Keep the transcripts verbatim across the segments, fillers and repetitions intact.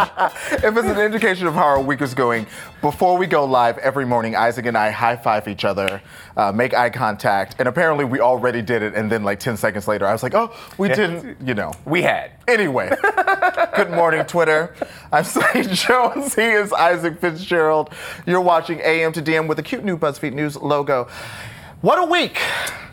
If it's an indication of how our week is going, before we go live every morning, Isaac and I high-five each other, uh, make eye contact, and apparently we already did it, and then like ten seconds later, I was like, oh, we yeah. didn't, you know. We had. Anyway, good morning, Twitter. I'm Saeed Jones. He is Isaac Fitzgerald. You're watching A M to D M with a cute new BuzzFeed News logo. What a week.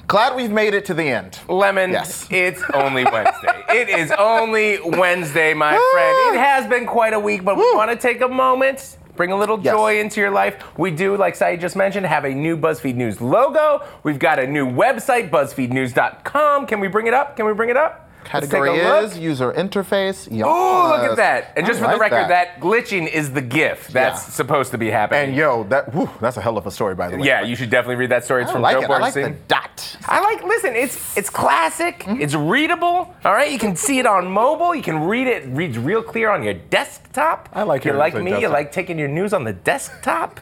Glad we've made it to the end. Lemon, yes. It's only Wednesday. It is only Wednesday, my friend. It has been quite a week, but we want to take a moment, bring a little yes. joy into your life. We do, like Saeed just mentioned, have a new BuzzFeed News logo. We've got a new website, buzzfeed news dot com. Can we bring it up? Can we bring it up? Category is user interface. Yes. Oh, look at that. And just I for like the record, that. that glitching is the GIF that's yeah. supposed to be happening. And yo, that whew, that's a hell of a story, by the way. Yeah, you should definitely read that story. It's I from like Joe it. I like the dot. I like, listen, it's it's classic. Mm-hmm. It's readable. All right, you can see it on mobile. You can read it. It reads real clear on your desktop. I like it. You like me. Desktop. You like taking your news on the desktop.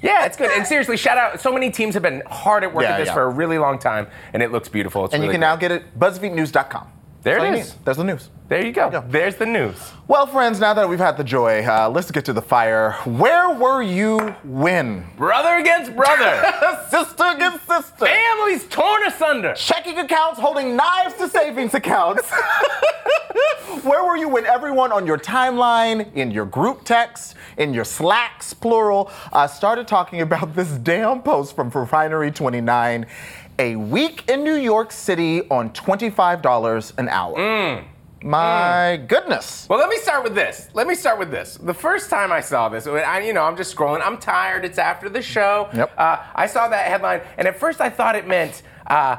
Yeah, it's good. And seriously, shout out. So many teams have been hard at work yeah, at this yeah. for a really long time, and it looks beautiful. It's and really you can great. now get it buzzfeed news dot com. There it is. There's the news. There you go. There's the news. Well, friends, now that we've had the joy, uh, let's get to the fire. Where were you when? Brother against brother. Sister against sister. Families torn asunder. Checking accounts holding knives to savings accounts. Where were you when everyone on your timeline, in your group text, in your Slacks, plural, uh, started talking about this damn post from Refinery twenty-nine? A week in New York City on twenty-five dollars an hour. Mm. My mm. goodness. Well, let me start with this. Let me start with this. The first time I saw this, I, you know, I'm just scrolling. I'm tired. It's after the show. Yep. Uh, I saw that headline, and at first I thought it meant uh,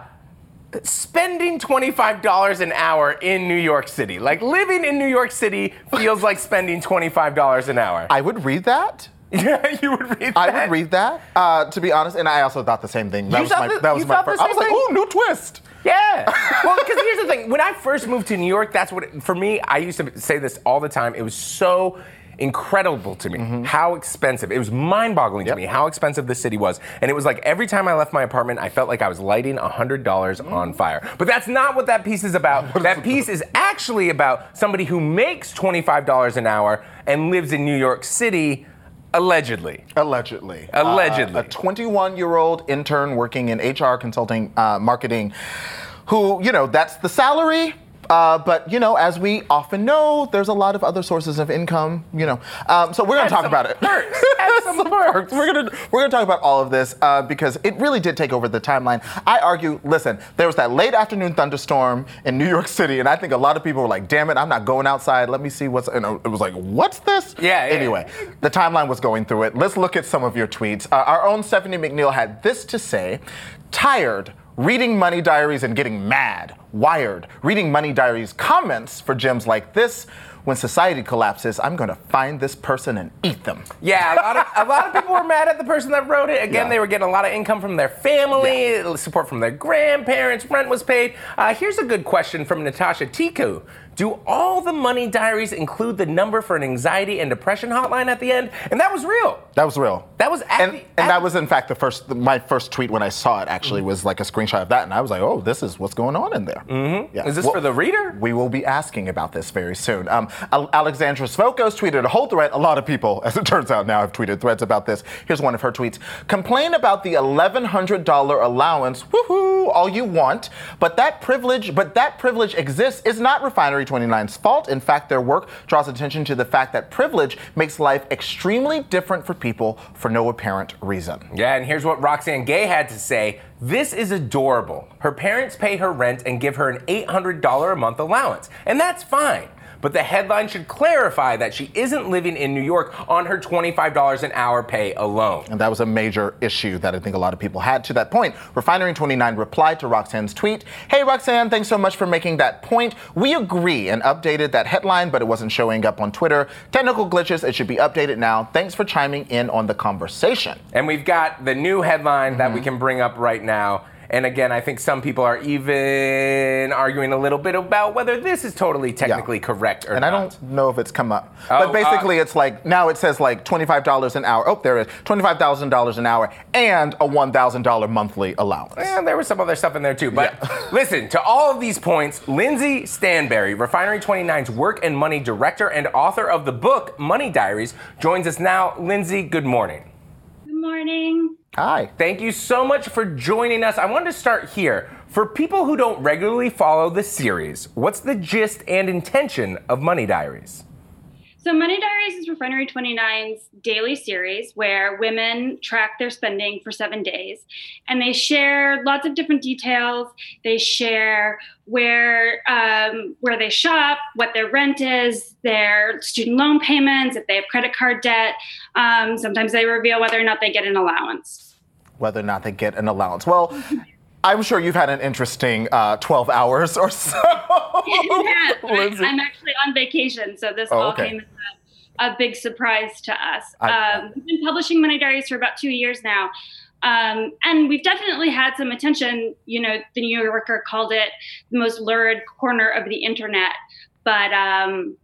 spending twenty-five dollars an hour in New York City. Like, living in New York City feels like spending twenty-five dollars an hour. I would read that. Yeah, you would read that. I would read that, uh, to be honest, and I also thought the same thing. That you was my, the, that was my first. I was like, ooh, new twist. Yeah. Well, because here's the thing. When I first moved to New York, that's what, it, for me, I used to say this all the time. It was so incredible to me mm-hmm. how expensive. It was mind-boggling yep. to me how expensive the city was. And it was like every time I left my apartment, I felt like I was lighting one hundred dollars mm. on fire. But that's not what that piece is about. That piece is actually about somebody who makes twenty-five dollars an hour and lives in New York City. Allegedly. Allegedly. Allegedly. Uh, a twenty-one-year-old intern working in H R consulting uh, marketing who, you know, that's the salary. Uh, but, you know, as we often know, there's a lot of other sources of income, you know. Um, so we're going to talk about it. Perks. Some perks. We're going to we're gonna talk about all of this uh, because it really did take over the timeline. I argue, listen, there was that late afternoon thunderstorm in New York City, and I think a lot of people were like, damn it, I'm not going outside. Let me see what's, and it was like, what's this? Yeah, yeah. Anyway, the timeline was going through it. Let's look at some of your tweets. Uh, our own Stephanie McNeil had this to say, tired, reading Money Diaries and getting mad. Wired, reading Money Diaries comments for gems like this. When society collapses, I'm going to find this person and eat them. Yeah, a lot of, a lot of people were mad at the person that wrote it. Again, yeah. they were getting a lot of income from their family, yeah. support from their grandparents, rent was paid. Uh, here's a good question from Natasha Tiku. Do all the Money Diaries include the number for an anxiety and depression hotline at the end? And that was real. That was real. That was at and, the, at and that was, in fact, the first my first tweet when I saw it actually was like a screenshot of that. And I was like, oh, this is what's going on in there. Mm-hmm. Yeah. Is this well, for the reader? We will be asking about this very soon. Um, Alexandra Svokos tweeted a whole thread. A lot of people, as it turns out now, have tweeted threads about this. Here's one of her tweets. Complain about the eleven hundred dollars allowance, woohoo, all you want, but that privilege, but that privilege exists is not Refinery twenty-nine's fault. In fact, their work draws attention to the fact that privilege makes life extremely different for people for no apparent reason. Yeah, and here's what Roxane Gay had to say. This is adorable. Her parents pay her rent and give her an eight hundred dollars a month allowance, and that's fine. But the headline should clarify that she isn't living in New York on her twenty-five dollars an hour pay alone. And that was a major issue that I think a lot of people had. To that point, Refinery twenty-nine replied to Roxane's tweet. Hey, Roxane, thanks so much for making that point. We agree and updated that headline, but it wasn't showing up on Twitter. Technical glitches, it should be updated now. Thanks for chiming in on the conversation. And we've got the new headline mm-hmm. that we can bring up right now. And again, I think some people are even arguing a little bit about whether this is totally technically yeah. correct or and not. And I don't know if it's come up. Oh, but basically uh, it's like, now it says like twenty-five dollars an hour. Oh, there it is. twenty-five thousand dollars an hour and a one thousand dollars monthly allowance. And there was some other stuff in there too. But yeah. listen, to all of these points, Lindsay Stanberry, Refinery twenty-nine's work and money director and author of the book Money Diaries, joins us now. Lindsay, good morning. Good morning. Hi. Thank you so much for joining us. I wanted to start here. For people who don't regularly follow the series, what's the gist and intention of Money Diaries? So Money Diaries is Refinery twenty-nine's daily series where women track their spending for seven days. And they share lots of different details. They share where um, where they shop, what their rent is, their student loan payments, if they have credit card debt. Um, sometimes they reveal whether or not they get an allowance. Whether or not they get an allowance. Well, I'm sure you've had an interesting uh, twelve hours or so. Yeah, I'm actually on vacation, so this oh, all okay. came as a, a big surprise to us. I, um, we've been publishing Money Diaries for about two years now. Um, and we've definitely had some attention. You know, the New Yorker called it the most lurid corner of the internet. But um,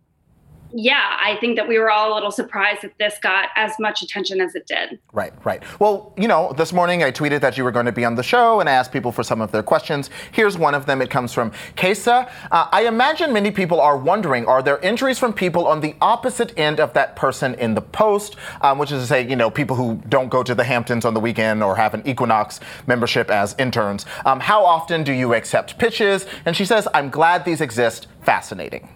yeah, I think that we were all a little surprised that this got as much attention as it did. Right, right. Well, you know, this morning I tweeted that you were going to be on the show and I asked people for some of their questions. Here's one of them. It comes from Kesa. Uh, I imagine many people are wondering, are there injuries from people on the opposite end of that person in the post? Um, which is to say, you know, people who don't go to the Hamptons on the weekend or have an Equinox membership as interns. Um, how often do you accept pitches? And she says, I'm glad these exist. Fascinating.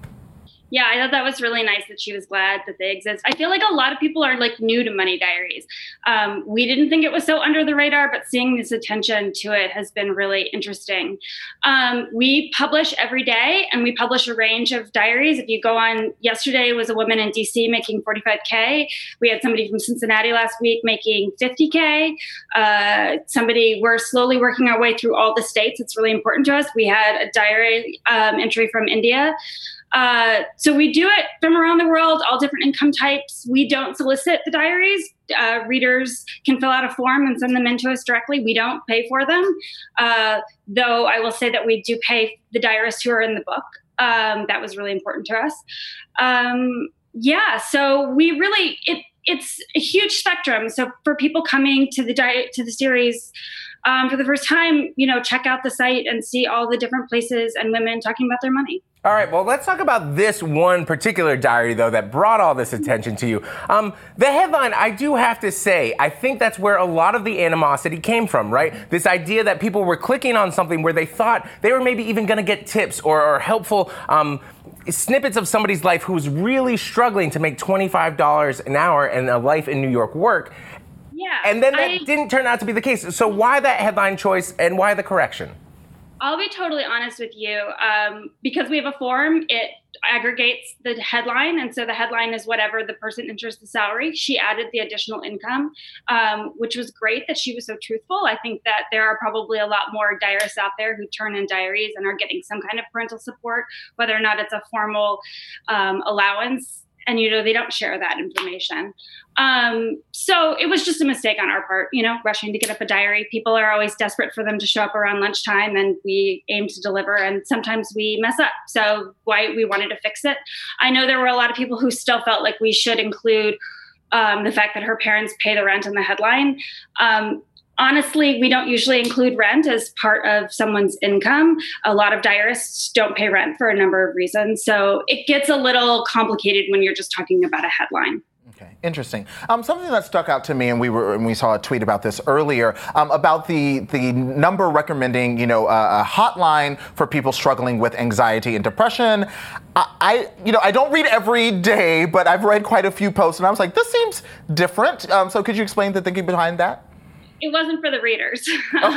Yeah, I thought that was really nice that she was glad that they exist. I feel like a lot of people are like new to Money Diaries. Um, we didn't think it was so under the radar, but seeing this attention to it has been really interesting. Um, we publish every day and we publish a range of diaries. If you go on, yesterday was a woman in D C making forty-five K. We had somebody from Cincinnati last week making fifty K. Uh, somebody, we're slowly working our way through all the states. It's really important to us. We had a diary um, entry from India. Uh, so we do it from around the world, all different income types. We don't solicit the diaries. Uh, readers can fill out a form and send them in to us directly. We don't pay for them, uh, though I will say that we do pay the diarists who are in the book. Um, that was really important to us. Um, yeah, so we really, it, it's a huge spectrum. So for people coming to the di- to the series, Um, for the first time, you know, check out the site and see all the different places and women talking about their money. All right, well, let's talk about this one particular diary, though, that brought all this attention to you. Um, the headline, I do have to say, I think that's where a lot of the animosity came from, right? This idea that people were clicking on something where they thought they were maybe even going to get tips or, or helpful um, snippets of somebody's life who's really struggling to make twenty-five dollars an hour and a life in New York work. Yeah, and then that I, didn't turn out to be the case. So why that headline choice and why the correction? I'll be totally honest with you. Um, because we have a form, it aggregates the headline. And so the headline is whatever the person enters the salary. She added the additional income, um, which was great that she was so truthful. I think that there are probably a lot more diarists out there who turn in diaries and are getting some kind of parental support, whether or not it's a formal um, allowance. And, you know, they don't share that information. Um, so it was just a mistake on our part, you know, rushing to get up a diary. People are always desperate for them to show up around lunchtime, and we aim to deliver. And sometimes we mess up. So why we wanted to fix it. I know there were a lot of people who still felt like we should include um, the fact that her parents pay the rent in the headline. Um, Honestly, we don't usually include rent as part of someone's income. A lot of diarists don't pay rent for a number of reasons. So it gets a little complicated when you're just talking about a headline. Okay, interesting. Um, something that stuck out to me, and we were and we saw a tweet about this earlier, um, about the the number recommending, you know, a, a hotline for people struggling with anxiety and depression. I, I, you know, I don't read every day, but I've read quite a few posts, and I was like, this seems different. Um, so could you explain the thinking behind that? It wasn't for the readers. um,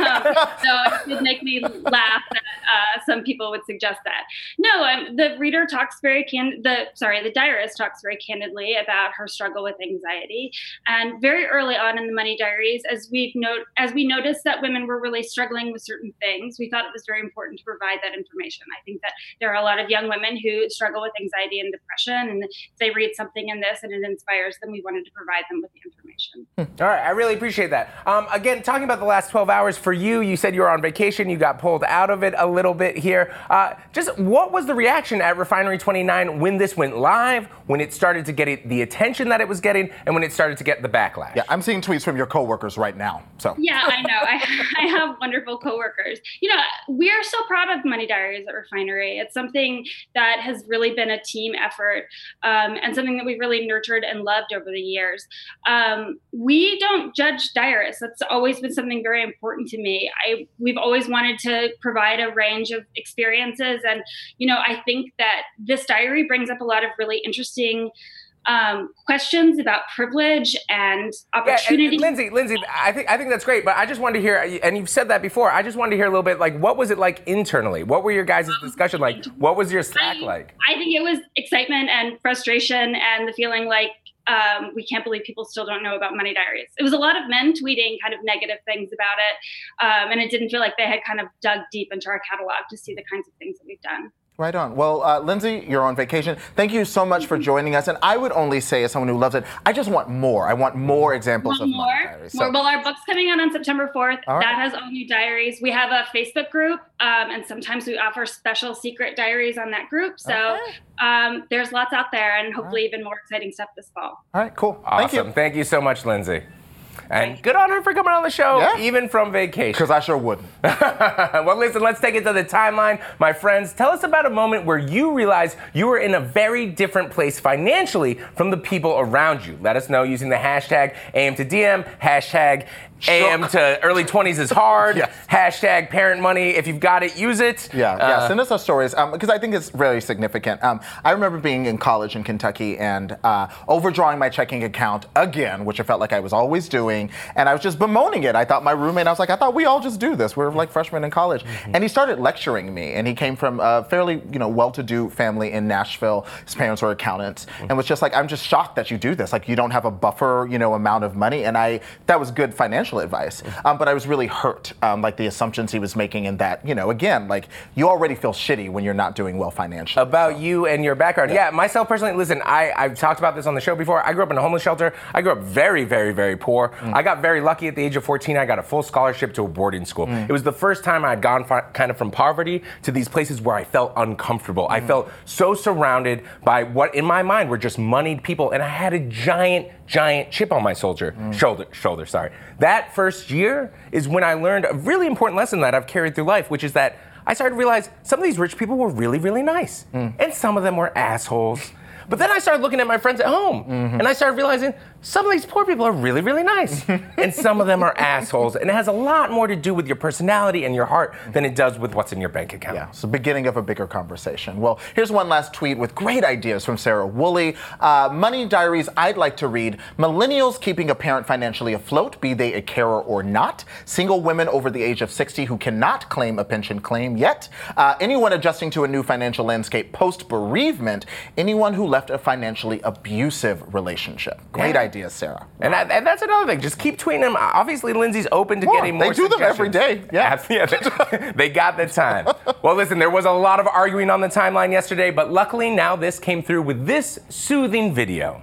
so it did make me laugh that uh, some people would suggest that. No, um, the reader talks very can. The sorry, the diarist talks very candidly about her struggle with anxiety. And very early on in the Money Diaries, as we note, as we noticed that women were really struggling with certain things, we thought it was very important to provide that information. I think that there are a lot of young women who struggle with anxiety and depression, and if they read something in this and it inspires them, we wanted to provide them with the information. All right, I really appreciate that. Um, again, talking about the last twelve hours for you, you said you were on vacation. You got pulled out of it a little bit here. Uh, just what was the reaction at Refinery twenty-nine when this went live, when it started to get it, the attention that it was getting, and when it started to get the backlash? Yeah, I'm seeing tweets from your coworkers right now. So yeah, I know. I, I have wonderful coworkers. You know, we are so proud of Money Diaries at Refinery. It's something that has really been a team effort um, and something that we've really nurtured and loved over the years. Um, we don't judge diarists. That's always been something very important to me. I we've always wanted to provide a range of experiences. And, you know, I think that this diary brings up a lot of really interesting Um, questions about privilege and opportunity. Yeah, and, and Lindsay, Lindsay, I think I think that's great, but I just wanted to hear, and you've said that before, I just wanted to hear a little bit, like, what was it like internally? What were your guys' discussion like? What was your Slack like? I, I think it was excitement and frustration and the feeling like, Um, we can't believe people still don't know about Money Diaries. It was a lot of men tweeting kind of negative things about it, um, and it didn't feel like they had kind of dug deep into our catalog to see the kinds of things that we've done. Right on. Well, uh, Lindsay, you're on vacation. Thank you so much for joining us. And I would only say, as someone who loves it, I just want more. I want more examples want of more, Money Diaries. So. More. Well, our book's coming out on September fourth. Right. That has all new diaries. We have a Facebook group, um, and sometimes we offer special secret diaries on that group. So okay. um, there's lots out there, and hopefully right. even more exciting stuff this fall. All right, cool. Awesome. Thank you, Thank you so much, Lindsay. And good on her for coming on the show, yeah. even from vacation. Because I sure wouldn't. Well, listen, let's take it to the timeline. My friends, tell us about a moment where you realized you were in a very different place financially from the people around you. Let us know using the hashtag A M to D M, hashtag A M to early twenties is hard, yes. hashtag parent money. If you've got it, use it. Yeah, uh, yeah. Send us our stories, because um, I think it's very significant. Um, I remember being in college in Kentucky and uh, overdrawing my checking account again, which I felt like I was always doing. Doing, and I was just bemoaning it. I thought my roommate, I was like, I thought we all just do this. We're like freshmen in college. Mm-hmm. And he started lecturing me. And he came from a fairly, you know, well-to-do family in Nashville. His parents were accountants. Mm-hmm. And was just like, I'm just shocked that you do this. Like, you don't have a buffer, you know, amount of money. And I, that was good financial advice. Mm-hmm. Um, but I was really hurt, um, like the assumptions he was making in that, you know, again, like you already feel shitty when you're not doing well financially. About so. You and your background. Yeah, yeah myself personally, listen, I, I've talked about this on the show before. I grew up in a homeless shelter. I grew up very, very, very poor. Mm. I got very lucky at the age of fourteen. I got a full scholarship to a boarding school. Mm. It was the first time I had gone for, kind of from poverty to these places where I felt uncomfortable. Mm. I felt so surrounded by what, in my mind, were just moneyed people. And I had a giant, giant chip on my soldier, mm. shoulder. Shoulder, sorry. That first year is when I learned a really important lesson that I've carried through life, which is that I started to realize some of these rich people were really, really nice. Mm. And some of them were assholes. But then I started looking at my friends at home, mm-hmm. and I started realizing some of these poor people are really, really nice, and some of them are assholes. And it has a lot more to do with your personality and your heart than it does with what's in your bank account. Yeah, it's the beginning of a bigger conversation. Well, here's one last tweet with great ideas from Sarah Woolley. Uh, Money Diaries I'd like to read. Millennials keeping a parent financially afloat, be they a carer or not. Single women over the age of sixty who cannot claim a pension claim yet. Uh, anyone adjusting to a new financial landscape post-bereavement. Anyone who left a financially abusive relationship. Great yeah. idea, Sarah. And, I, and that's another thing. Just keep tweeting them. Obviously, Lindsay's open to more. Getting more suggestions. They do suggestions. Them every day. Yeah, yeah they, they got the time. Well, listen, there was a lot of arguing on the timeline yesterday, but luckily now this came through with this soothing video.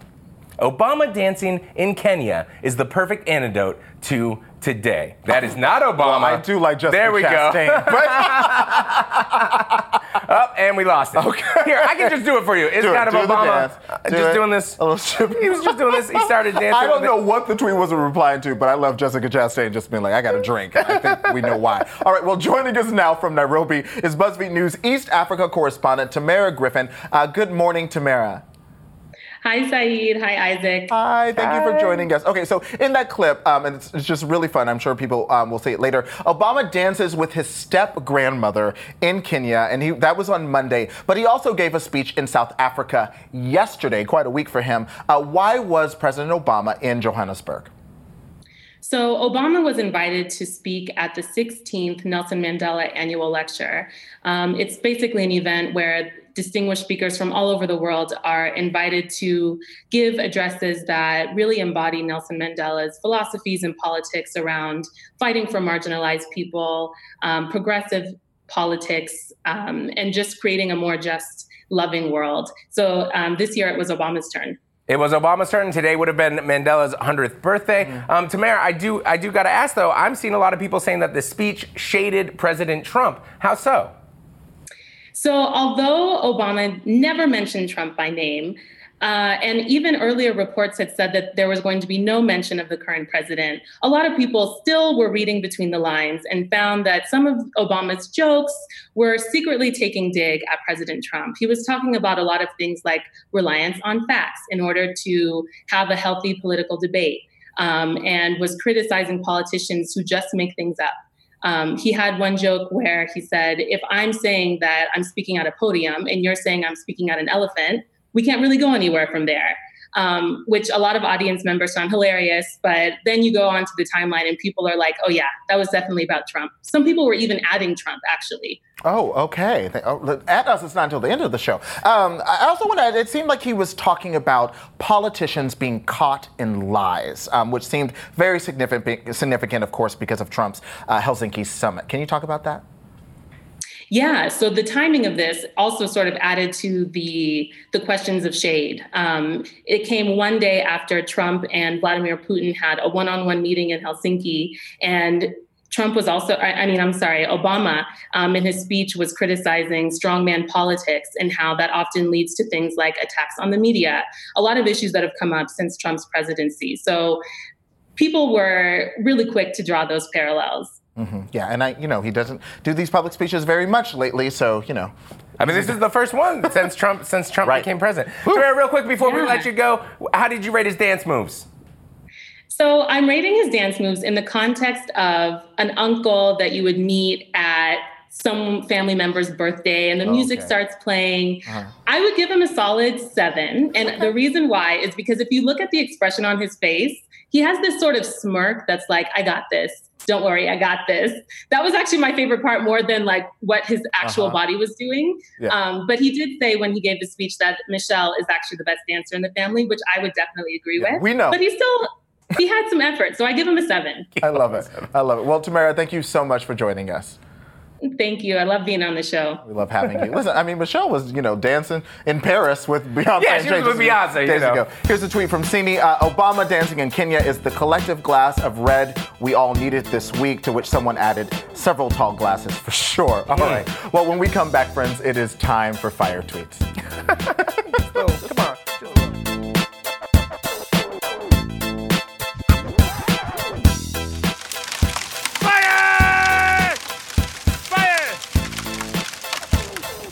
Obama dancing in Kenya is the perfect antidote to today. That is not Obama. Well, I do like Jessica There we Chastain, go. But... Oh, and we lost it. Okay. Here, I can just do it for you. It's do kind it, of do Obama do just it. Doing this. A little he was just doing this. He started dancing. I don't know what the tweet was replying to, but I love Jessica Chastain just being like, I got a drink. I think we know why. All right, well, joining us now from Nairobi is BuzzFeed News East Africa correspondent Tamara Griffin. Uh, good morning, Tamara. Hi, Saeed. Hi, Isaac. Hi. Thank Hi. you for joining us. Okay, so in that clip, um, and it's, it's just really fun. I'm sure people um, will see it later. Obama dances with his step-grandmother in Kenya, and he that was on Monday. But he also gave a speech in South Africa yesterday, quite a week for him. Uh, why was President Obama in Johannesburg? So Obama was invited to speak at the sixteenth Nelson Mandela Annual Lecture. Um, it's basically an event where distinguished speakers from all over the world are invited to give addresses that really embody Nelson Mandela's philosophies and politics around fighting for marginalized people, um, progressive politics, um, and just creating a more just, loving world. So um, this year it was Obama's turn. It was Obama's turn. Today would have been Mandela's hundredth birthday. Mm. Um, Tamara, I do, I do got to ask, though, I'm seeing a lot of people saying that the speech shaded President Trump. How so? So although Obama never mentioned Trump by name, Uh, and even earlier reports had said that there was going to be no mention of the current president, a lot of people still were reading between the lines and found that some of Obama's jokes were secretly taking dig at President Trump. He was talking about a lot of things like reliance on facts in order to have a healthy political debate, um, and was criticizing politicians who just make things up. Um, he had one joke where he said, if I'm saying that I'm speaking at a podium and you're saying I'm speaking at an elephant, we can't really go anywhere from there, um, which a lot of audience members found hilarious. But then you go onto the timeline and people are like, oh, yeah, that was definitely about Trump. Some people were even adding Trump, actually. Oh, okay. At us, it's not until the end of the show. Um, I also want to add, it seemed like he was talking about politicians being caught in lies, um, which seemed very significant, significant, of course, because of Trump's uh, Helsinki summit. Can you talk about that? Yeah, so the timing of this also sort of added to the the questions of shade. Um, it came one day after Trump and Vladimir Putin had a one-on-one meeting in Helsinki, and Trump was also, I, I mean, I'm sorry, Obama um, in his speech was criticizing strongman politics and how that often leads to things like attacks on the media, a lot of issues that have come up since Trump's presidency. So people were really quick to draw those parallels. Mm-hmm. Yeah, and I, you know, he doesn't do these public speeches very much lately, so, you know. I mean, this is the first one since Trump since Trump right. became president. Tamara, real quick before yeah. we let you go, how did you rate his dance moves? So I'm rating his dance moves in the context of an uncle that you would meet at some family member's birthday and the music okay. starts playing. Uh-huh. I would give him a solid seven. And the reason why is because if you look at the expression on his face, he has this sort of smirk that's like, I got this. Don't worry, I got this. That was actually my favorite part more than like what his actual uh-huh. body was doing. Yeah. Um, but he did say when he gave the speech that Michelle is actually the best dancer in the family, which I would definitely agree yeah, with. We know. But he still, he had some effort. So I give him a seven. I love it. I love it. Well, Tamara, thank you so much for joining us. Thank you. I love being on the show. We love having you. Listen, I mean, Michelle was, you know, dancing in Paris with Beyonce. Yeah, she was with Beyonce, days you know. ago. Here's a tweet from Sini. Uh, Obama dancing in Kenya is the collective glass of red we all needed this week, to which someone added several tall glasses for sure. All yeah. right. Well, when we come back, friends, it is time for Fire Tweets. So, come on.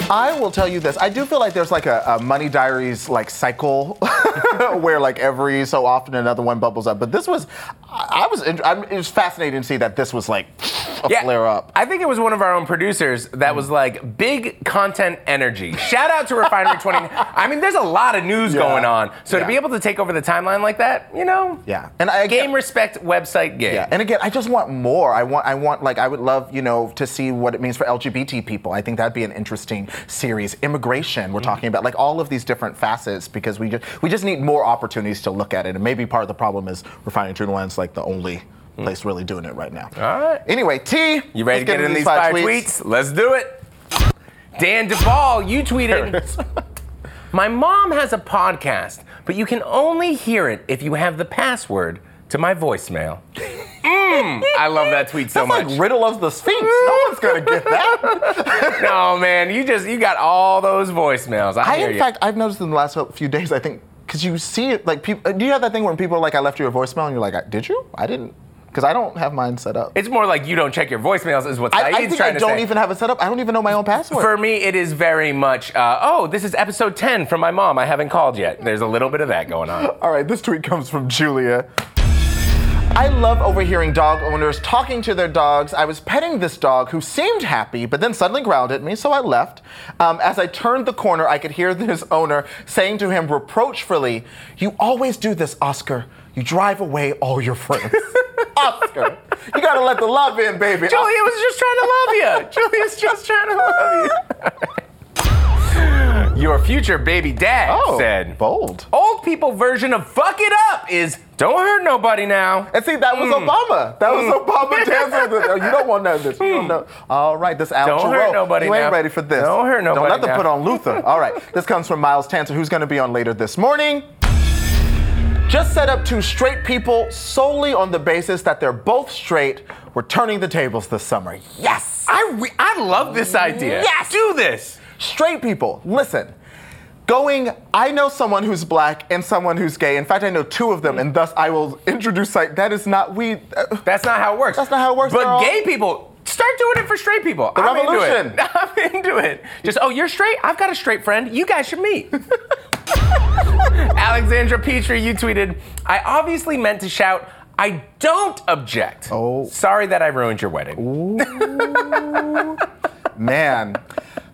I will tell you this. I do feel like there's like a, a Money Diaries like cycle where like every so often another one bubbles up. But this was, I, I was, I, it was fascinating to see that this was like a yeah, flare up. I think it was one of our own producers that mm. was like big content energy. Shout out to Refinery twenty-nine. I mean, there's a lot of news yeah. going on. So yeah. to be able to take over the timeline like that, you know, yeah. And I, game I, respect website game. Yeah. And again, I just want more. I want, I want like, I would love, you know, to see what it means for L G B T people. I think that'd be an interesting series. Immigration, we're mm-hmm. talking about like all of these different facets, because we just we just need more opportunities to look at it. And maybe part of the problem is Refinery twenty-nine is like the only mm-hmm. place really doing it right now. All right. Anyway, T, you ready to get, get in these five tweets? tweets? Let's do it. Dan Duvall, you tweeted, my mom has a podcast, but you can only hear it if you have the password to my voicemail. Mm, I love that tweet so That's much. That's like Riddle of the Sphinx. No one's gonna get that. No, man, you just you got all those voicemails. I, I hear in you. fact, I've noticed in the last few days, I think, because you see it, like people. Do you have that thing when people are like, I left you a voicemail, and you're like, did you? I didn't. Because I don't have mine set up. It's more like you don't check your voicemails is what Saeed's trying to say. I think I don't even have it set up. I don't even know my own password. For me, it is very much, uh, oh, this is episode ten from my mom. I haven't called yet. There's a little bit of that going on. All right, this tweet comes from Julia. I love overhearing dog owners talking to their dogs. I was petting this dog who seemed happy, but then suddenly growled at me, so I left. Um, as I turned the corner, I could hear his owner saying to him reproachfully, "You always do this, Oscar. You drive away all your friends." Oscar, you gotta let the love in, baby. Julia was just trying to love you. Julia's just trying to love you. Your future baby dad oh, said, bold. Old people version of fuck it up is don't hurt nobody now. And see, that was mm. Obama. That mm. was Obama dancing. With, oh, you don't want none of this. You don't know. All right, this Al Jarreau. Don't hurt nobody now. You ain't ready for this. Don't hurt nobody now. Don't let them now. put on Luther. All right, this comes from Miles Tanzer, who's going to be on later this morning. just set up two straight people solely on the basis that they're both straight. We're turning the tables this summer. Yes! I re- I love this idea. Yes! Do this! Straight people, listen. Going, I know someone who's black and someone who's gay. In fact, I know two of them, and thus I will introduce, like, that is not, we... Uh, that's not how it works. That's not how it works, But girl. gay people, start doing it for straight people. The I'm revolution. Into it. I'm into it. Just, oh, you're straight? I've got a straight friend. You guys should meet. Alexandra Petrie, you tweeted, I obviously meant to shout, I don't object. Oh. Sorry that I ruined your wedding. Ooh. Man.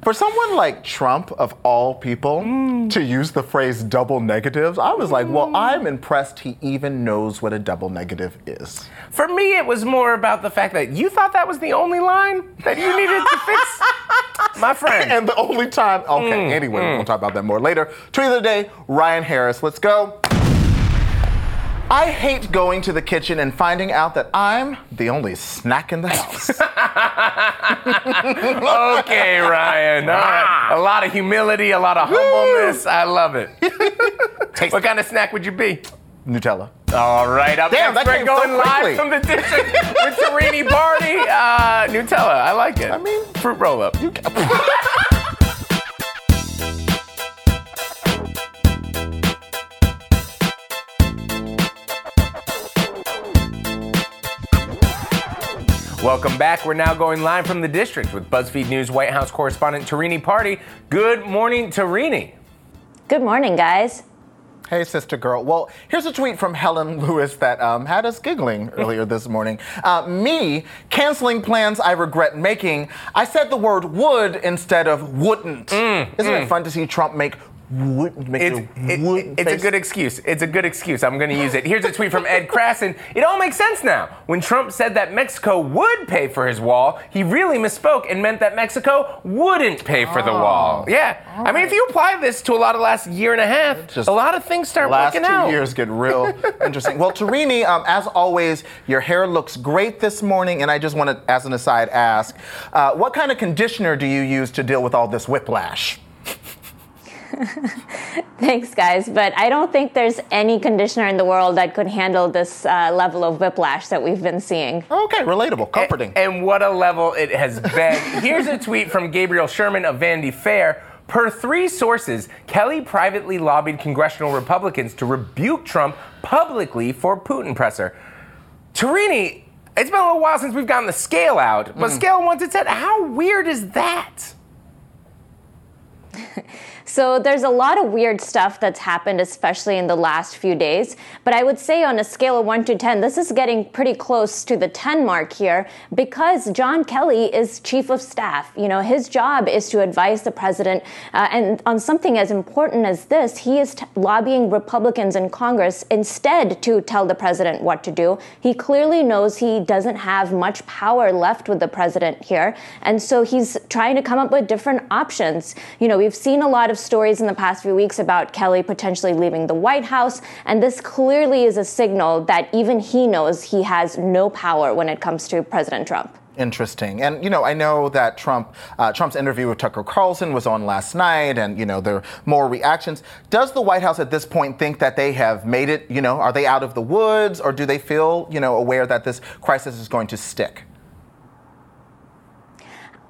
For someone like Trump, of all people, mm. to use the phrase double negatives, I was like, well, I'm impressed he even knows what a double negative is. For me, it was more about the fact that you thought that was the only line that you needed to fix, my friend. And the only time. Okay, mm. anyway, mm. we'll talk about that more later. Tweet of the day, Ryan Harris. Let's go. I hate going to the kitchen and finding out that I'm the only snack in the house. Okay, Ryan. All right. A lot of humility, a lot of humbleness. I love it. What kind of snack would you be? Nutella. All right. Up Damn, next, we're going so live from the district with Tarini Parti. Uh, Nutella. I like it. I mean, fruit roll-up. You Welcome back. We're now going live from the district with BuzzFeed News White House correspondent Tarini Parti. Good morning, Tarini. Good morning, guys. Hey, sister girl. Well, here's a tweet from Helen Lewis that um, had us giggling earlier this morning. Uh, me, canceling plans I regret making. I said the word would instead of wouldn't. Mm, Isn't mm. it fun to see Trump make Would make it's a, would it, it's a good excuse. It's a good excuse. I'm going to use it. Here's a tweet from Ed Crasson. It all makes sense now. When Trump said that Mexico would pay for his wall, he really misspoke and meant that Mexico wouldn't pay for oh. the wall. Yeah. Oh. I mean, if you apply this to a lot of last year and a half, just a lot of things start last working two out. Years get real interesting. Well, Tarini, um, as always, your hair looks great this morning, and I just want to, as an aside, ask, uh, what kind of conditioner do you use to deal with all this whiplash? Thanks, guys. But I don't think there's any conditioner in the world that could handle this uh, level of whiplash that we've been seeing. Okay, relatable, comforting. And, and what a level it has been. Here's a tweet from Gabriel Sherman of Vanity Fair. Per three sources, Kelly privately lobbied congressional Republicans to rebuke Trump publicly for Putin presser. Tarini, it's been a little while since we've gotten the scale out, but mm. scale one to ten, how weird is that? So there's a lot of weird stuff that's happened, especially in the last few days. But I would say on a scale of one to ten, this is getting pretty close to the ten mark here because John Kelly is chief of staff. You know, his job is to advise the president. Uh, and on something as important as this, he is t- lobbying Republicans in Congress instead to tell the president what to do. He clearly knows he doesn't have much power left with the president here. And so he's trying to come up with different options. You know, we've seen a lot of of stories in the past few weeks about Kelly potentially leaving the White House, and this clearly is a signal that even he knows he has no power when it comes to President Trump. Interesting. And, you know, I know that Trump, uh, Trump's interview with Tucker Carlson was on last night, and, you know, there are more reactions. Does the White House at this point think that they have made it, you know, are they out of the woods, or do they feel, you know, aware that this crisis is going to stick?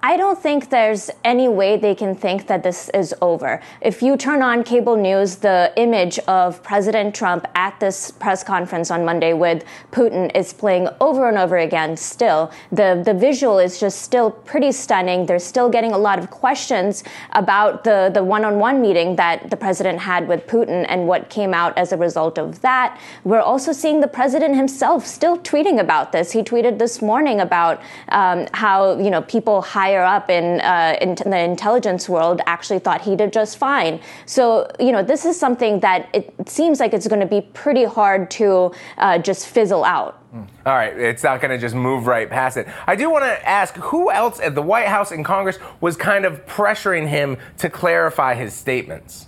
I don't think there's any way they can think that this is over. If you turn on cable news, the image of President Trump at this press conference on Monday with Putin is playing over and over again still. The, the visual is just still pretty stunning. They're still getting a lot of questions about the, the one-on-one meeting that the president had with Putin and what came out as a result of that. We're also seeing the president himself still tweeting about this. He tweeted this morning about um, how, you know, people hire up in, uh, in the intelligence world actually thought he did just fine. So, you know, this is something that it seems like it's going to be pretty hard to uh, just fizzle out. All right, it's not going to just move right past it. I do want to ask who else at the White House and Congress was kind of pressuring him to clarify his statements?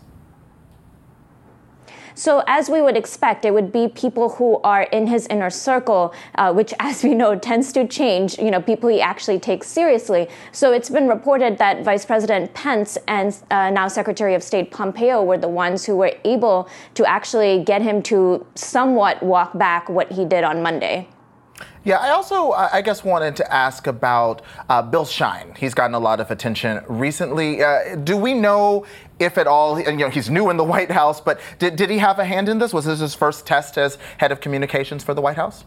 So as we would expect, it would be people who are in his inner circle, uh, which, as we know, tends to change, you know, people he actually takes seriously. So it's been reported that Vice President Pence and uh, now Secretary of State Pompeo were the ones who were able to actually get him to somewhat walk back what he did on Monday. Yeah, I also, I guess, wanted to ask about uh, Bill Shine. He's gotten a lot of attention recently. Uh, do we know, if at all, and, you know, he's new in the White House, but did, did he have a hand in this? Was this his first test as head of communications for the White House?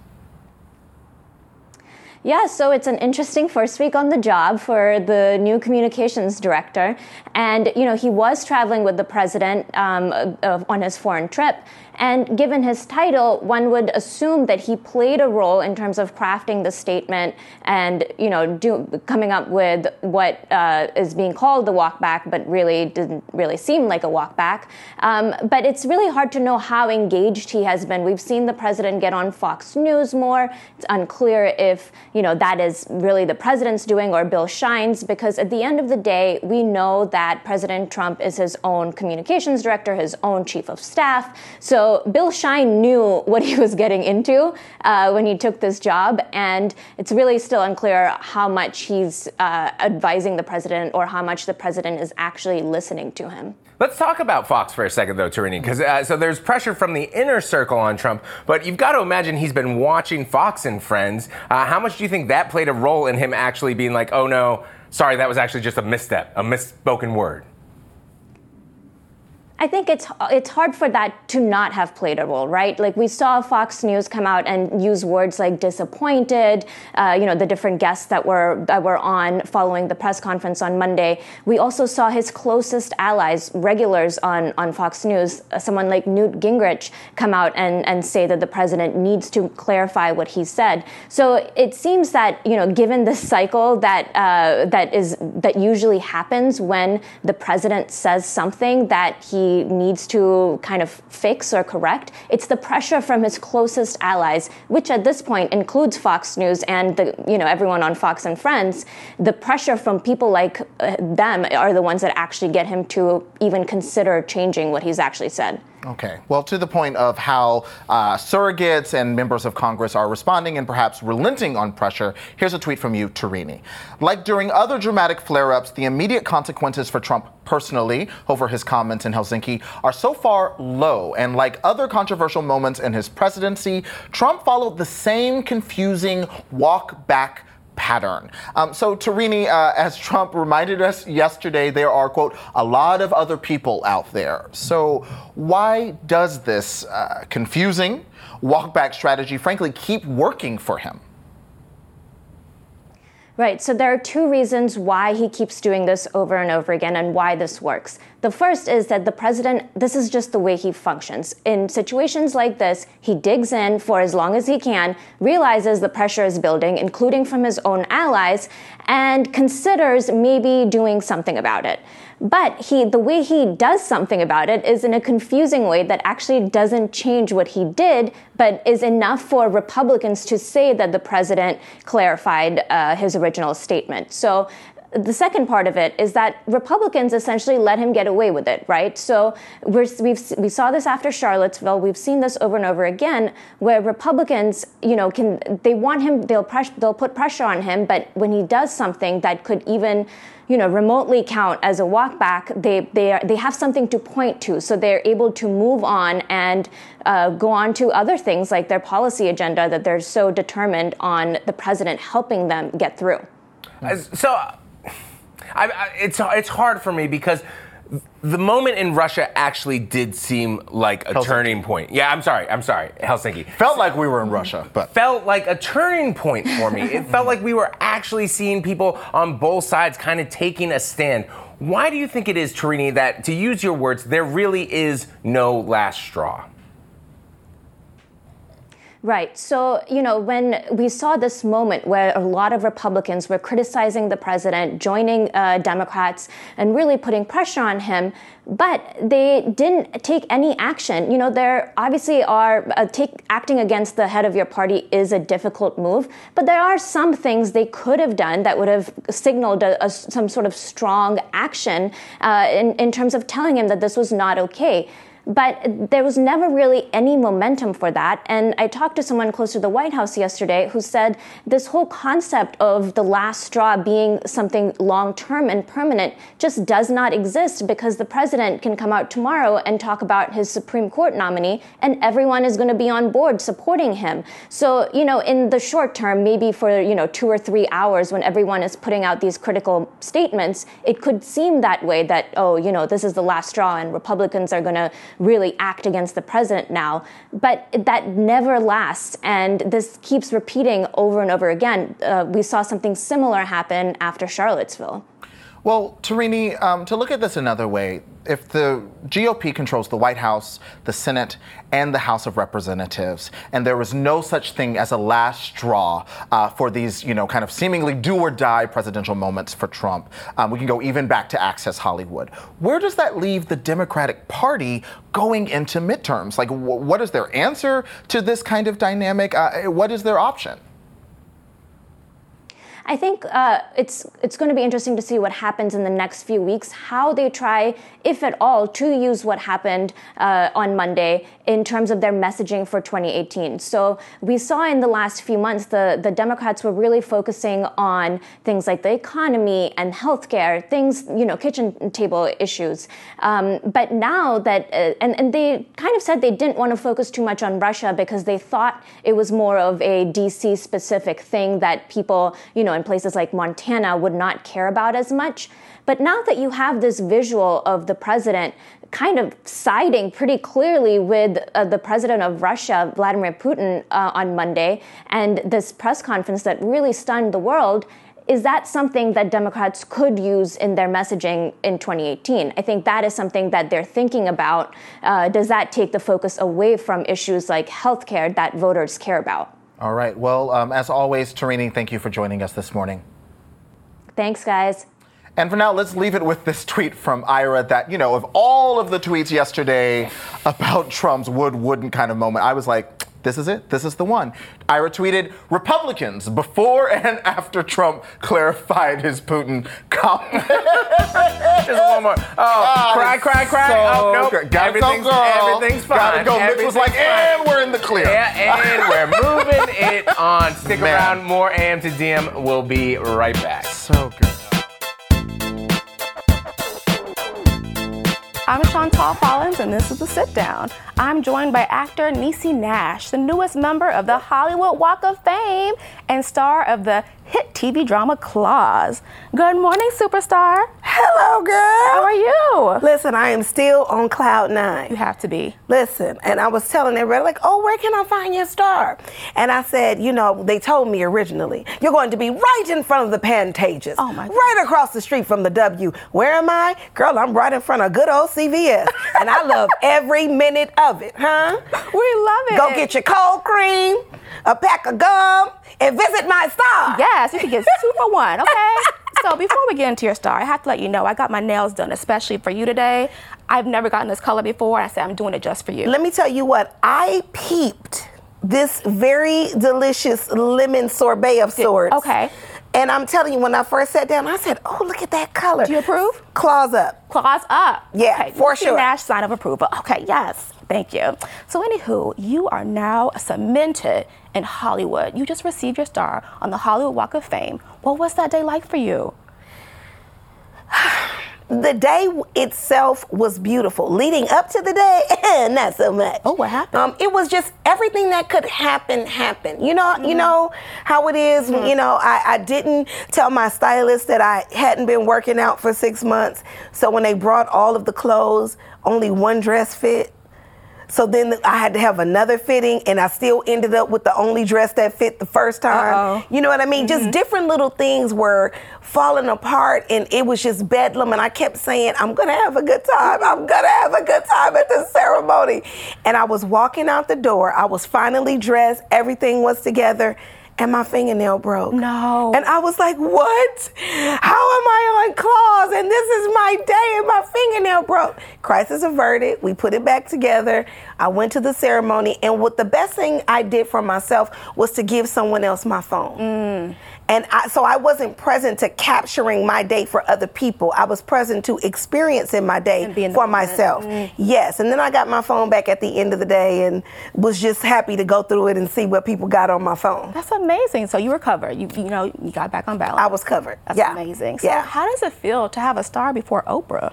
Yeah, so it's an interesting first week on the job for the new communications director. And, you know, he was traveling with the president um, uh, on his foreign trip. And given his title, one would assume that he played a role in terms of crafting the statement and, you know, do, coming up with what uh, is being called the walk back, but really didn't really seem like a walk back. Um, but it's really hard to know how engaged he has been. We've seen the president get on Fox News more. It's unclear if, you know, that is really the president's doing or Bill Shine's, because at the end of the day, we know that President Trump is his own communications director, his own chief of staff. So Bill Shine knew what he was getting into uh, when he took this job, and it's really still unclear how much he's uh, advising the president or how much the president is actually listening to him. Let's talk about Fox for a second, though, Tarini, because uh, so there's pressure from the inner circle on Trump, but you've got to imagine he's been watching Fox and Friends. Uh, how much do you think that played a role in him actually being like, oh, no, sorry, that was actually just a misstep, a misspoken word? I think it's it's hard for that to not have played a role, right? Like, we saw Fox News come out and use words like disappointed, uh, you know, the different guests that were that were on following the press conference on Monday. We also saw his closest allies, regulars on, on Fox News, uh, someone like Newt Gingrich, come out and, and say that the president needs to clarify what he said. So it seems that, you know, given this cycle that uh, that is that usually happens when the president says something that he needs to kind of fix or correct, it's the pressure from his closest allies, which at this point includes Fox News and the, you know, everyone on Fox and Friends. The pressure from people like uh, them are the ones that actually get him to even consider changing what he's actually said. Okay. Well, to the point of how uh, surrogates and members of Congress are responding and perhaps relenting on pressure, here's a tweet from you, Tarini. Like during other dramatic flare-ups, the immediate consequences for Trump personally over his comments in Helsinki are so far low. And like other controversial moments in his presidency, Trump followed the same confusing walk-back pattern. Um, so, Tarini, uh, as Trump reminded us yesterday, there are, quote, a lot of other people out there. So why does this uh, confusing walk-back strategy, frankly, keep working for him? Right. So there are two reasons why he keeps doing this over and over again and why this works. The first is that the president, this is just the way he functions. In situations like this, he digs in for as long as he can, realizes the pressure is building, including from his own allies, and considers maybe doing something about it. But he, the way he does something about it is in a confusing way that actually doesn't change what he did, but is enough for Republicans to say that the president clarified uh, his original statement. So the second part of it is that Republicans essentially let him get away with it, right? So we're, we've, we saw this after Charlottesville. We've seen this over and over again, where Republicans, you know, can they want him? They'll press, they'll put pressure on him, but when he does something that could even, you know, remotely count as a walk back, they they are, they have something to point to, so they're able to move on and uh, go on to other things like their policy agenda that they're so determined on the president helping them get through. So. I, I, it's it's hard for me because the moment in Russia actually did seem like a Helsinki. turning point. Yeah, I'm sorry. I'm sorry. Helsinki. Felt like we were in Russia. but Felt like a turning point for me. It felt like we were actually seeing people on both sides kind of taking a stand. Why do you think it is, Tarini, that, to use your words, there really is no last straw? Right. So, you know, when we saw this moment where a lot of Republicans were criticizing the president, joining uh, Democrats, and really putting pressure on him, but they didn't take any action. You know, there obviously are uh, take, acting against the head of your party is a difficult move, but there are some things they could have done that would have signaled a, a, some sort of strong action uh, in, in terms of telling him that this was not okay. But there was never really any momentum for that. And I talked to someone close to the White House yesterday who said this whole concept of the last straw being something long-term and permanent just does not exist, because the president can come out tomorrow and talk about his Supreme Court nominee and everyone is going to be on board supporting him. So, you know, in the short term, maybe for, you know, two or three hours when everyone is putting out these critical statements, it could seem that way that, oh, you know, this is the last straw and Republicans are going to really act against the president now. But that never lasts, and this keeps repeating over and over again. Uh, we saw something similar happen after Charlottesville. Well, Tarini, um, to look at this another way, if the G O P controls the White House, the Senate, and the House of Representatives, and there was no such thing as a last straw uh, for these, you know, kind of seemingly do-or-die presidential moments for Trump, um, we can go even back to Access Hollywood. Where does that leave the Democratic Party going into midterms? Like, w- what is their answer to this kind of dynamic? Uh, what is their option? I think uh, it's it's going to be interesting to see what happens in the next few weeks, how they try, if at all, to use what happened uh, on Monday in terms of their messaging for twenty eighteen. So we saw in the last few months the, the Democrats were really focusing on things like the economy and healthcare, things, you know, kitchen table issues. Um, but now that, uh, and, and they kind of said they didn't want to focus too much on Russia because they thought it was more of a D C specific thing that people, you know, in places like Montana would not care about as much. But now that you have this visual of the president kind of siding pretty clearly with uh, the president of Russia, Vladimir Putin, uh, on Monday, and this press conference that really stunned the world, is that something that Democrats could use in their messaging in twenty eighteen? I think that is something that they're thinking about. Uh, does that take the focus away from issues like healthcare that voters care about? All right. Well, um, as always, Tarini, thank you for joining us this morning. Thanks, guys. And for now, let's leave it with this tweet from Ira that, you know, of all of the tweets yesterday about Trump's would, wouldn't kind of moment, I was like, this is it. This is the one. Ira tweeted, Republicans before and after Trump clarified his Putin comment. Just one more. Oh, oh cry, cry, cry. So oh, nope. Everything's, everything's fine. Gotta go. Mitch was like, and we're in the clear. Yeah, and we're moving it on. Stick Man. around. More A M to D M. We'll be right back. So good. I'm Chantal Fallins, and this is The Sit Down. I'm joined by actor Niecy Nash, the newest member of the Hollywood Walk of Fame and star of the hit T V drama Claws. Good morning, superstar. Hello, girl. How are you? Listen, I am still on cloud nine. You have to be. Listen, and I was telling everybody, like, oh, where can I find your star? And I said, you know, they told me originally, you're going to be right in front of the Pantages. Oh, my God. Right across the street from the W. Where am I? Girl, I'm right in front of good old C V S. And I love every minute of it, huh? We love it. Go get your cold cream, a pack of gum, and visit my star. Yes. You can get two for one, okay? So before we get into your star, I have to let you know I got my nails done, especially for you today. I've never gotten this color before. I said I'm doing it just for you. Let me tell you what, I peeped this very delicious lemon sorbet of sorts. Okay. And I'm telling you, when I first sat down, I said, oh, look at that color. Do you approve? Claws up. Claws up. Yeah, okay, for sure. Nash, sign of approval. Okay, yes. Thank you. So anywho, you are now cemented in Hollywood. You just received your star on the Hollywood Walk of Fame. What was that day like for you? The day itself was beautiful. Leading up to the day, not so much. Oh, what happened? Um, it was just everything that could happen, happened. You know, mm-hmm. you know how it is. Mm-hmm. You know, I, I didn't tell my stylist that I hadn't been working out for six months. So when they brought all of the clothes, only one dress fit. So then I had to have another fitting, and I still ended up with the only dress that fit the first time. Uh-oh. You know what I mean? Mm-hmm. Just different little things were falling apart, and it was just bedlam. And I kept saying, I'm going to have a good time. I'm going to have a good time at this ceremony. And I was walking out the door. I was finally dressed. Everything was together. And my fingernail broke. No. And I was like, what? How I on Claws and this is my day and my fingernail broke. Crisis averted. We put it back together. I went to the ceremony, and what the best thing I did for myself was to give someone else my phone. Mm. And I, so I wasn't present to capturing my day for other people. I was present to experiencing my day for myself. Mm. Yes, and then I got my phone back at the end of the day and was just happy to go through it and see what people got on my phone. That's amazing. So you were covered. You you know, you got back on balance. I was covered. That's yeah. amazing. So yeah. how does it feel to have a star before Oprah?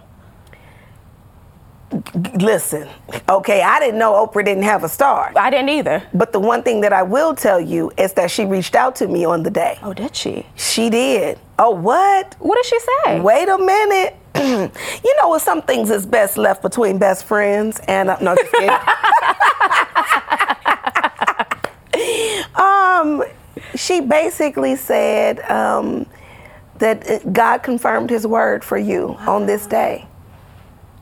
Listen, okay, I didn't know Oprah didn't have a star. I didn't either. But the one thing that I will tell you is that she reached out to me on the day. Oh, did she? She did. Oh, what? What did she say? Wait a minute. You know, with some things it's best left between best friends and... Uh, no, just kidding. um, she basically said um, that God confirmed his word for you wow. on this day.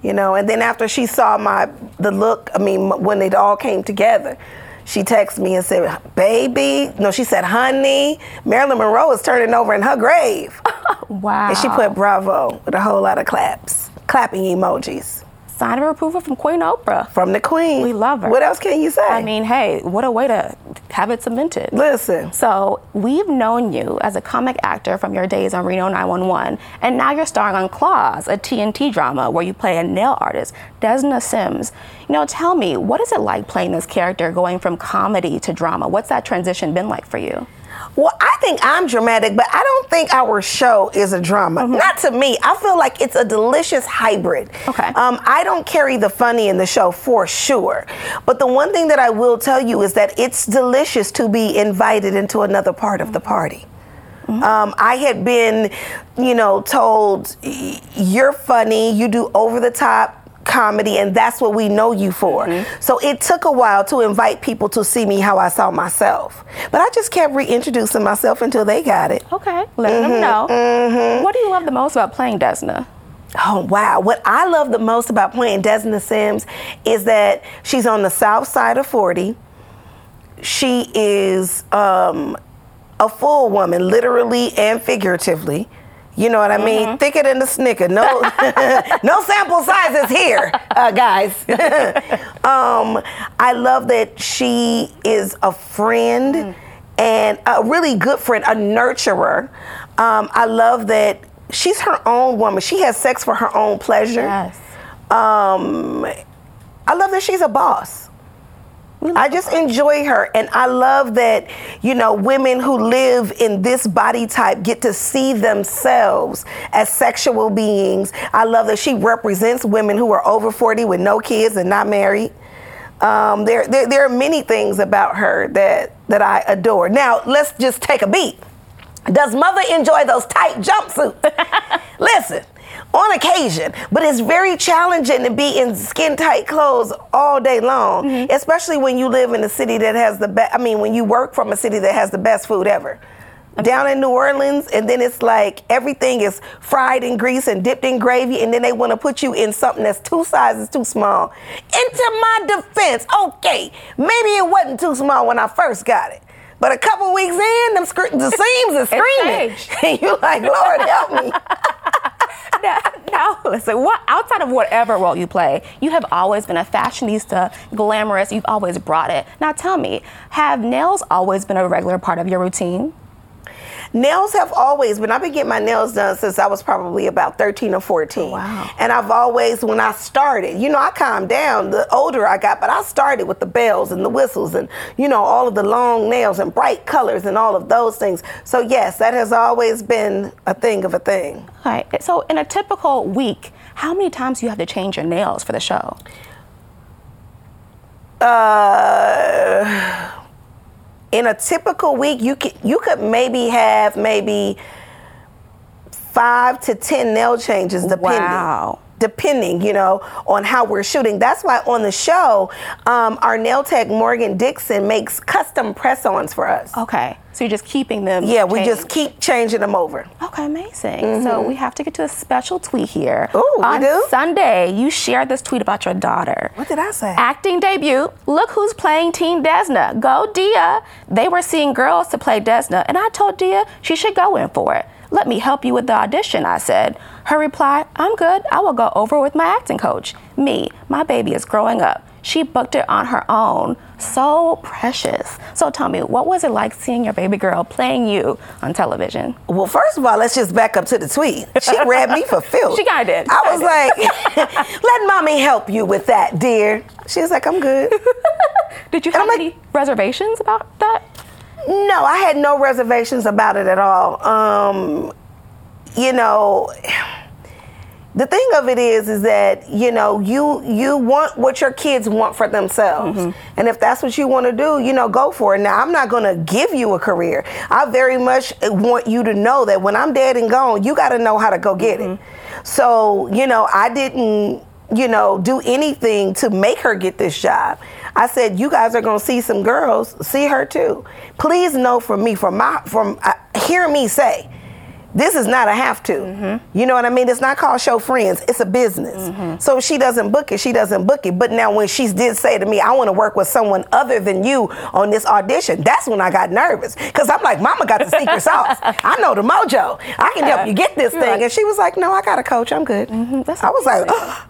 You know, and then after she saw my the look, I mean, when it all came together, she texted me and said, baby, no, she said, honey, Marilyn Monroe is turning over in her grave. Wow. And she put bravo with a whole lot of claps, clapping emojis. Sign of approval from Queen Oprah. From the Queen. We love her. What else can you say? I mean, hey, what a way to have it cemented. Listen. So we've known you as a comic actor from your days on Reno nine one one, and now you're starring on Claws, a T N T drama where you play a nail artist, Desna Sims. You know, tell me, what is it like playing this character, going from comedy to drama? What's that transition been like for you? Well, I think I'm dramatic, but I don't think our show is a drama. Mm-hmm. Not to me. I feel like it's a delicious hybrid. Okay. Um, I don't carry the funny in the show for sure. But the one thing that I will tell you is that it's delicious to be invited into another part of the party. Mm-hmm. Um, I had been, you know, told, you're funny, you do over-the-top comedy, and that's what we know you for. Mm-hmm. So it took a while to invite people to see me how I saw myself. But I just kept reintroducing myself until they got it. Okay, let mm-hmm. them know. Mm-hmm. What do you love the most about playing Desna? Oh, wow. What I love the most about playing Desna Sims is that she's on the south side of forty. She is um, a full woman, literally and figuratively. You know what I mean? Mm-hmm. Thicker than the snicker. No, no sample sizes here, uh, guys. um, I love that she is a friend mm. and a really good friend, a nurturer. Um, I love that she's her own woman. She has sex for her own pleasure. Yes. Um, I love that she's a boss. I just enjoy her, and I love that, you know, women who live in this body type get to see themselves as sexual beings. I love that she represents women who are over forty with no kids and not married. Um, there, there, there are many things about her that, that I adore. Now, let's just take a beat. Does mother enjoy those tight jumpsuits? Listen. On occasion, but it's very challenging to be in skin-tight clothes all day long, mm-hmm. especially when you live in a city that has the best, I mean, when you work from a city that has the best food ever. Okay. Down in New Orleans, and then it's like everything is fried in grease and dipped in gravy, and then they want to put you in something that's two sizes too small. Into my defense, okay, maybe it wasn't too small when I first got it. But a couple weeks in, them scre- the seams are screaming. And you're like, Lord, help me. Now, now, listen, what, outside of whatever role you play, you have always been a fashionista, glamorous, you've always brought it. Now tell me, have nails always been a regular part of your routine? Nails have always been. I've been getting my nails done since I was probably about thirteen or fourteen. Wow. And I've always, when I started, you know, I calmed down the older I got, but I started with the bells and the whistles and, you know, all of the long nails and bright colors and all of those things. So, yes, that has always been a thing of a thing. All right. So in a typical week, how many times do you have to change your nails for the show? Uh... In a typical week, you could, you could maybe have maybe five to ten nail changes, depending. Wow. Depending, you know, on how we're shooting. That's why on the show, um, our nail tech, Morgan Dixon, makes custom press-ons for us. Okay. So you're just keeping them Yeah, changed. We just keep changing them over. Okay, amazing. Mm-hmm. So we have to get to a special tweet here. Ooh, we On do? Sunday, you shared this tweet about your daughter. What did I say? Acting debut. Look who's playing Teen Desna. Go, Dia. They were seeing girls to play Desna, and I told Dia she should go in for it. Let me help you with the audition, I said. Her reply, I'm good. I will go over with my acting coach. Me, my baby is growing up. She booked it on her own. So precious. So tell me, what was it like seeing your baby girl playing you on television? Well, first of all, let's just back up to the tweet. She grabbed me for filth. She kind of did. She I was did. like, let mommy help you with that, dear. She was like, I'm good. Did you have like, any reservations about that? No, I had no reservations about it at all. Um, you know, the thing of it is, is that, you know, you you want what your kids want for themselves. Mm-hmm. And if that's what you want to do, you know, go for it. Now, I'm not going to give you a career. I very much want you to know that when I'm dead and gone, you got to know how to go get mm-hmm. it. So, you know, I didn't, you know, do anything to make her get this job. I said, you guys are going to see some girls, see her too. Please know from me, from my, from, uh, hear me say, this is not a have to. Mm-hmm. You know what I mean? It's not called show friends. It's a business. Mm-hmm. So if she doesn't book it, she doesn't book it. But now when she did say to me, I want to work with someone other than you on this audition, that's when I got nervous. Because I'm like, mama got the secret sauce. I know the mojo. I can yeah. help you get this You're thing. Right. And she was like, no, I got a coach. I'm good. Mm-hmm. That's I was like, oh.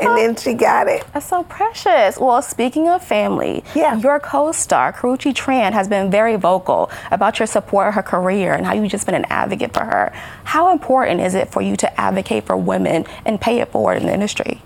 And then she got it. That's so precious. Well, speaking of family, yeah. your co-star, Karrueche Tran, has been very vocal about your support of her career and how you've just been an advocate for her. How important is it for you to advocate for women and pay it forward in the industry?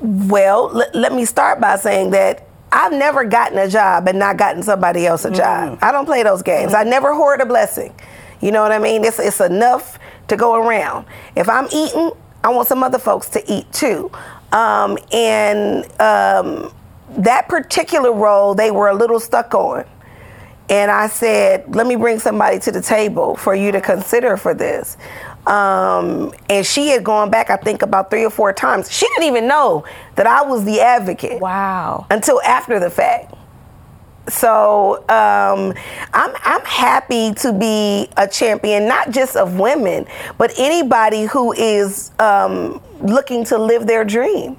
Well, l- let me start by saying that I've never gotten a job and not gotten somebody else a mm-hmm. job. I don't play those games. Mm-hmm. I never hoard a blessing. You know what I mean? It's, it's enough to go around. If I'm eating, I want some other folks to eat too. Um, and um, that particular role, they were a little stuck on. And I said, let me bring somebody to the table for you to consider for this. Um, and she had gone back, I think, about three or four times. She didn't even know that I was the advocate. Wow. Until after the fact. So um, I'm I'm happy to be a champion, not just of women, but anybody who is um, looking to live their dream.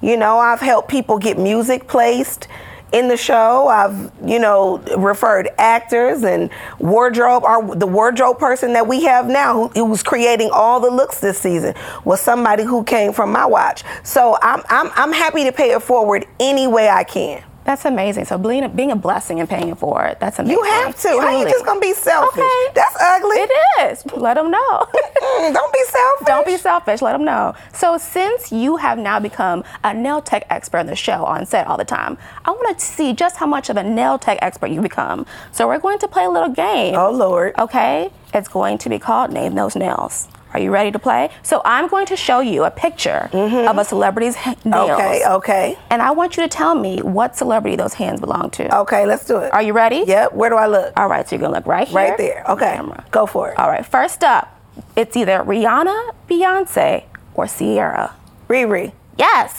You know, I've helped people get music placed in the show. I've, you know, referred actors and wardrobe, or the wardrobe person that we have now, who was creating all the looks this season, was somebody who came from my watch. So I'm I'm I'm happy to pay it forward any way I can. That's amazing. So being a, being a blessing and paying it forward, that's amazing. You have to. Truly. How you just going to be selfish? Okay. That's ugly. It is. Let them know. Don't be selfish. Don't be selfish. Let them know. So since you have now become a nail tech expert on the show, on set all the time, I want to see just how much of a nail tech expert you become. So we're going to play a little game. Oh, Lord. Okay? It's going to be called Name Those Nails. Are you ready to play? So I'm going to show you a picture mm-hmm. of a celebrity's nails. Okay, okay. And I want you to tell me what celebrity those hands belong to. Okay, let's do it. Are you ready? Yep. Where do I look? All right, so you're going to look right here. Right there. Okay. Camera. Go for it. All right, first up, it's either Rihanna, Beyonce, or Ciara. Riri. Yes.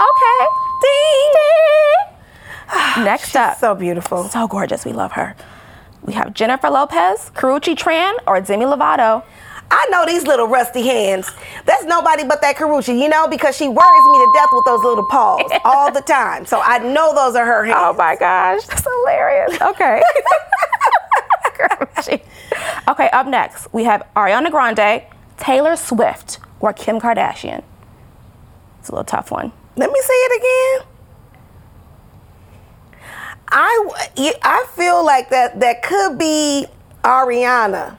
Okay. Ding. Ding. Next She's up. So beautiful. So gorgeous. We love her. We have Jennifer Lopez, Karrueche Tran, or Demi Lovato. I know these little rusty hands. That's nobody but that Karrueche, you know, because she worries me to death with those little paws all the time. So I know those are her hands. Oh, my gosh. That's hilarious. Okay. Karrueche. Okay, up next, we have Ariana Grande, Taylor Swift, or Kim Kardashian. It's a little tough one. Let me say it again. I, I feel like that, that could be Ariana.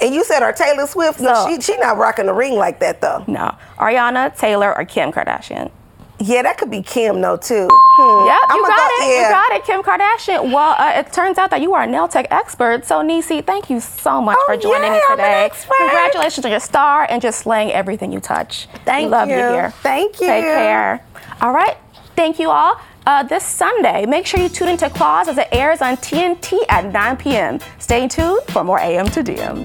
And you said our Taylor Swift, so, no, she she not rocking the ring like that, though. No. Ariana, Taylor, or Kim Kardashian. Yeah, that could be Kim, though, too. Hmm. Yep, you I'm got go- it. Yeah. You got it, Kim Kardashian. Well, uh, it turns out that you are a nail tech expert. So, Niecy, thank you so much oh, for joining yeah, me today. Congratulations on your star and just slaying everything you touch. Thank we love you. Love you here. Thank you. Take care. All right. Thank you all. Uh, this Sunday, make sure you tune into Claws as it airs on T N T at nine p.m. Stay tuned for more A M to D M.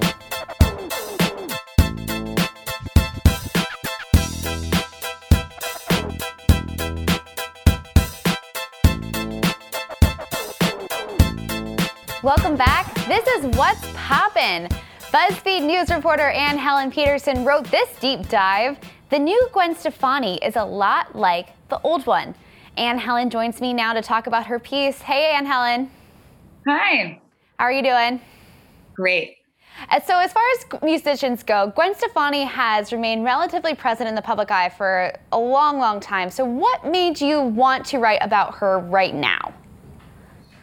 Welcome back. This is What's Poppin'. BuzzFeed News reporter Ann Helen Peterson wrote this deep dive. The new Gwen Stefani is a lot like the old one. Ann Helen joins me now to talk about her piece. Hey, Ann Helen. Hi. How are you doing? Great. So as far as musicians go, Gwen Stefani has remained relatively present in the public eye for a long, long time. So what made you want to write about her right now?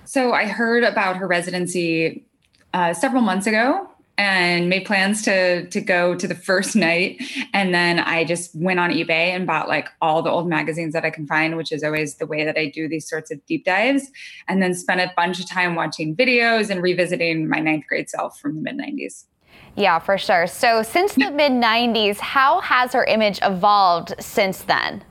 So I heard about her residency uh, several months ago and made plans to to go to the first night. And then I just went on eBay and bought like all the old magazines that I can find, which is always the way that I do these sorts of deep dives, and then spent a bunch of time watching videos and revisiting my ninth grade self from the mid nineties. Yeah, for sure. So since the mid nineties, how has her image evolved since then?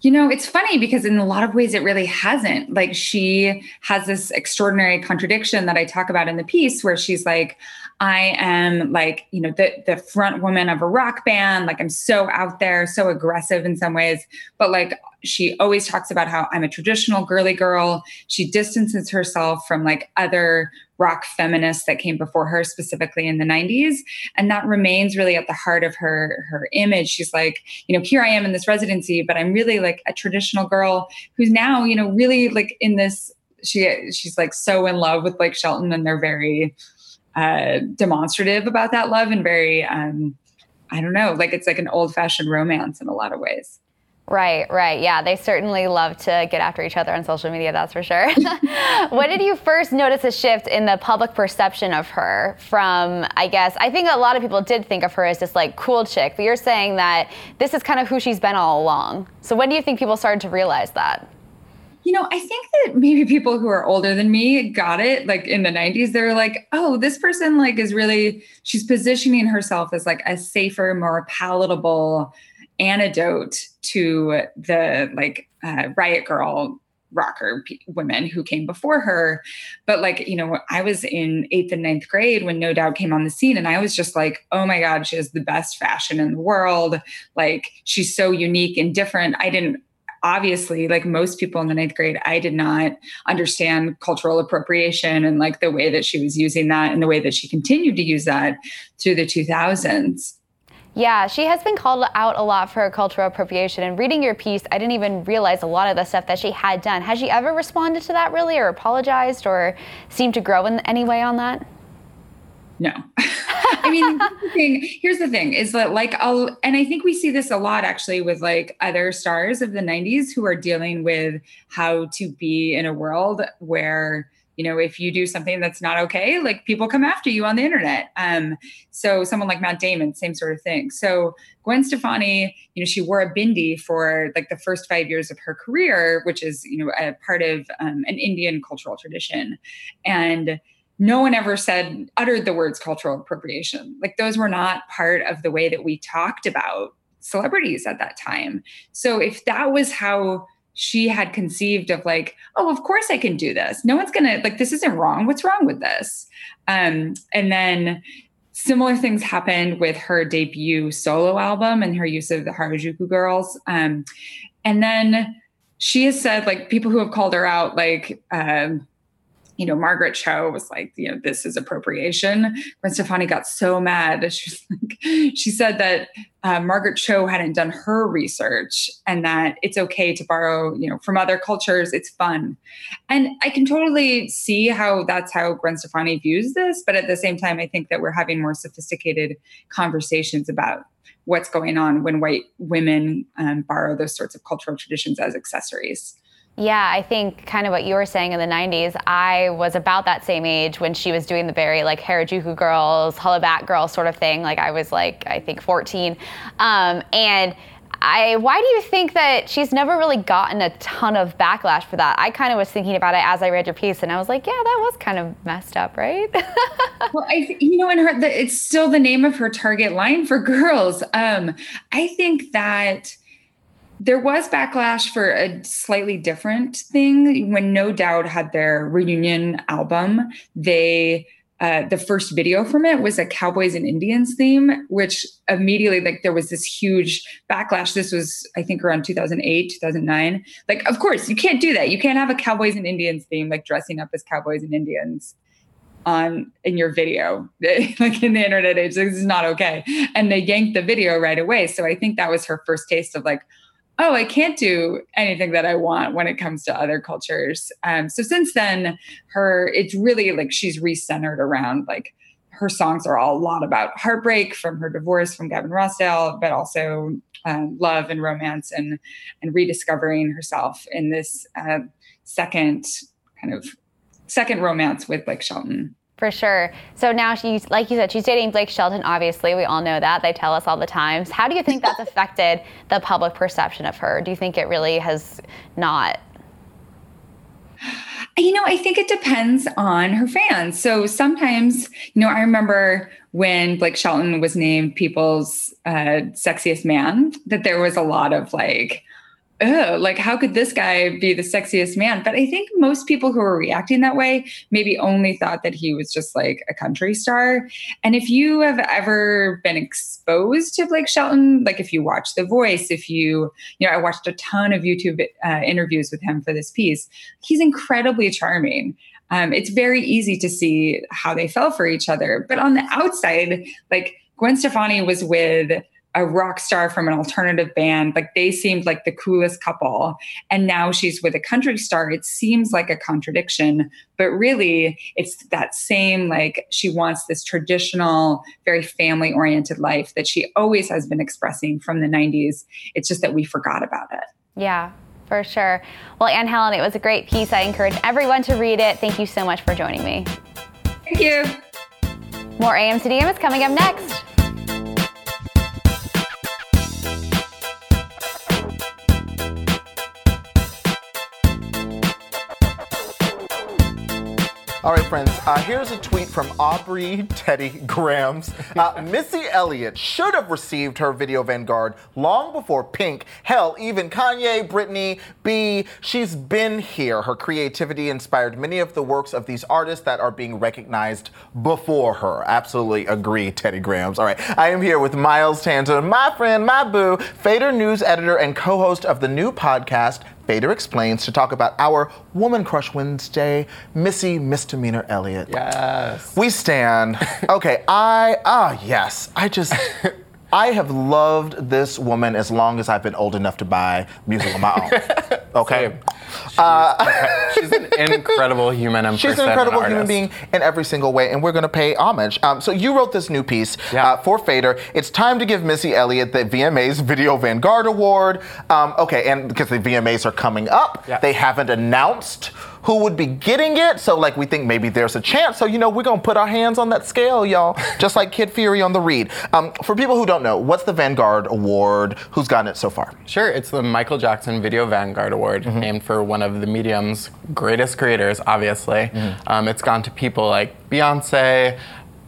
You know, it's funny because in a lot of ways it really hasn't. Like, she has this extraordinary contradiction that I talk about in the piece where she's like, I am like, you know, the, the front woman of a rock band. Like, I'm so out there, so aggressive in some ways. But like, she always talks about how I'm a traditional girly girl. She distances herself from like other rock feminists that came before her, specifically in the nineties. And that remains really at the heart of her, her image. She's like, you know, here I am in this residency, but I'm really like a traditional girl who's now, you know, really like in this, she she's like so in love with Blake Shelton, and they're very uh, demonstrative about that love and very, um, I don't know, like it's like an old fashioned romance in a lot of ways. Right, right. Yeah, they certainly love to get after each other on social media, that's for sure. When did you first notice a shift in the public perception of her from, I guess, I think a lot of people did think of her as this like cool chick, but you're saying that this is kind of who she's been all along. So when do you think people started to realize that? You know, I think that maybe people who are older than me got it, like in the nineties, they were like, oh, this person like is really, she's positioning herself as like a safer, more palatable antidote to the like uh, riot girl rocker p- women who came before her. But like, you know, I was in eighth and ninth grade when No Doubt came on the scene, and I was just like, oh my God, she has the best fashion in the world. Like, she's so unique and different. I didn't, obviously, like most people in the ninth grade, I did not understand cultural appropriation and like the way that she was using that and the way that she continued to use that through the two thousands. Yeah, she has been called out a lot for her cultural appropriation. And reading your piece, I didn't even realize a lot of the stuff that she had done. Has she ever responded to that really, or apologized, or seemed to grow in any way on that? No. I mean, the thing, here's the thing is that like, I'll, and I think we see this a lot actually with like other stars of the nineties who are dealing with how to be in a world where, you know, if you do something that's not okay, like people come after you on the internet. Um, so someone like Matt Damon, same sort of thing. So Gwen Stefani, you know, she wore a bindi for like the first five years of her career, which is, you know, a part of um, an Indian cultural tradition. And no one ever said, uttered the words cultural appropriation. Like, those were not part of the way that we talked about celebrities at that time. So if that was how she had conceived of like, oh, of course I can do this. No one's going to, like, this isn't wrong. What's wrong with this? Um, and then similar things happened with her debut solo album and her use of the Harajuku Girls. Um, and then she has said, like, people who have called her out, like, um, you know, Margaret Cho was like, you know, this is appropriation. Gwen Stefani got so mad. She was like, she said that uh, Margaret Cho hadn't done her research and that it's okay to borrow, you know, from other cultures. It's fun. And I can totally see how that's how Gwen Stefani views this. But at the same time, I think that we're having more sophisticated conversations about what's going on when white women um, borrow those sorts of cultural traditions as accessories. Yeah, I think kind of what you were saying in the nineties, I was about that same age when she was doing the very like Harajuku Girls, Holla Back Girls sort of thing. Like, I was like, I think fourteen. Um, and I, why do you think that she's never really gotten a ton of backlash for that? I kind of was thinking about it as I read your piece, and I was like, yeah, that was kind of messed up, right? Well, I th- you know, and her, the, it's still the name of her target line for girls. Um, I think that there was backlash for a slightly different thing. When No Doubt had their reunion album, they uh, the first video from it was a Cowboys and Indians theme, which immediately, like, there was this huge backlash. This was, I think, around two thousand eight, two thousand nine. Like, of course, you can't do that. You can't have a Cowboys and Indians theme, like dressing up as Cowboys and Indians on in your video, like in the internet age. This is not okay. And they yanked the video right away. So I think that was her first taste of like, oh, I can't do anything that I want when it comes to other cultures. Um, so since then, her, it's really like she's recentered around, like, her songs are all a lot about heartbreak from her divorce from Gavin Rossdale, but also um, love and romance and and rediscovering herself in this uh, second kind of second romance with Blake Shelton. For sure. So now she's, like you said, she's dating Blake Shelton, obviously. We all know that. They tell us all the time. How do you think that's affected the public perception of her? Do you think it really has not? You know, I think it depends on her fans. So sometimes, you know, I remember when Blake Shelton was named People's uh, Sexiest Man, that there was a lot of like, oh, like, how could this guy be the sexiest man? But I think most people who were reacting that way maybe only thought that he was just like a country star. And if you have ever been exposed to Blake Shelton, like if you watch The Voice, if you, you know, I watched a ton of YouTube uh, interviews with him for this piece. He's incredibly charming. Um, it's very easy to see how they fell for each other. But on the outside, like Gwen Stefani was with a rock star from an alternative band, like they seemed like the coolest couple. And now she's with a country star. It seems like a contradiction, but really it's that same, like she wants this traditional, very family oriented life that she always has been expressing from the nineties. It's just that we forgot about it. Yeah, for sure. Well, Anne Helen, it was a great piece. I encourage everyone to read it. Thank you so much for joining me. Thank you. More A M C D M is coming up next. All right, friends, uh, here's a tweet from Aubrey Teddy Grams. Uh, Missy Elliott should have received her Video Vanguard long before Pink. Hell, even Kanye, Britney, B, she's been here. Her creativity inspired many of the works of these artists that are being recognized before her. Absolutely agree, Teddy Grams. All right, I am here with Miles Tanzer, my friend, my boo, Fader News editor and co-host of the new podcast, Fader Explains, to talk about our Woman Crush Wednesday, Missy Misdemeanor Elliott. Yes. We stand. Okay, I, ah, yes. I just, I have loved this woman as long as I've been old enough to buy music on my own. Okay. She's, uh, she's an incredible human. And she's an incredible an human being in every single way, and we're going to pay homage. Um, so you wrote this new piece yeah. uh, for Fader. It's time to give Missy Elliott the V M A's Video Vanguard Award. Um, okay, and because the V M A's are coming up, yeah. they haven't announced who would be getting it. So like we think maybe there's a chance. So, you know, we're going to put our hands on that scale, y'all, just like Kid Fury on the read. Um, for people who don't know, what's the Vanguard Award? Who's gotten it so far? Sure. It's the Michael Jackson Video Vanguard Award, mm-hmm. named for one of the medium's greatest creators, obviously. Mm-hmm. Um, it's gone to people like Beyonce,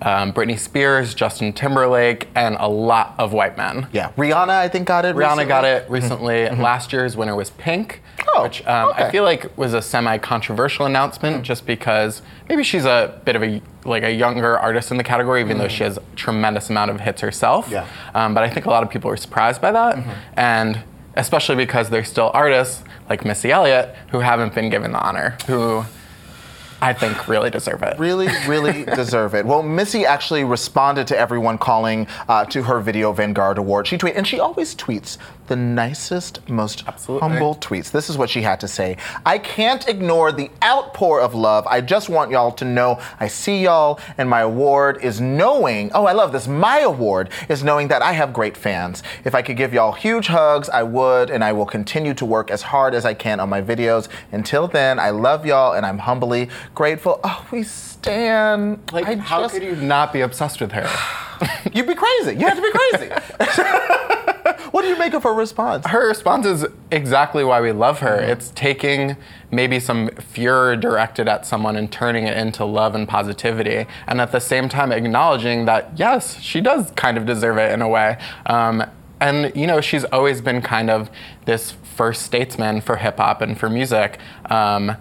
Um, Britney Spears, Justin Timberlake, and a lot of white men. Yeah. Rihanna, I think, got it Rihanna recently. got it recently. Mm-hmm. Last year's winner was Pink, oh, which um, okay. I feel like was a semi-controversial announcement, mm-hmm. just because maybe she's a bit of a like a younger artist in the category, even mm-hmm. though she has a tremendous amount of hits herself. Yeah. Um, but I think a lot of people were surprised by that, mm-hmm. and especially because there's still artists like Missy Elliott who haven't been given the honor, who I think really deserve it. Really, really deserve it. Well, Missy actually responded to everyone calling uh, to her Video Vanguard Award. She tweeted, and she always tweets the nicest, most Absolutely. humble tweets. This is what she had to say. I can't ignore the outpour of love. I just want y'all to know I see y'all, and my award is knowing, oh, I love this, my award is knowing that I have great fans. If I could give y'all huge hugs, I would, and I will continue to work as hard as I can on my videos. Until then, I love y'all, and I'm humbly grateful. Oh, we stand. Like, I how just... could you not be obsessed with her? You'd be crazy. You have to be crazy. What do you make of her response? Her response is exactly why we love her. Mm-hmm. It's taking maybe some furor directed at someone and turning it into love and positivity. And at the same time acknowledging that, yes, she does kind of deserve it in a way. Um, and, you know, she's always been kind of this first statesman for hip hop and for music. Um,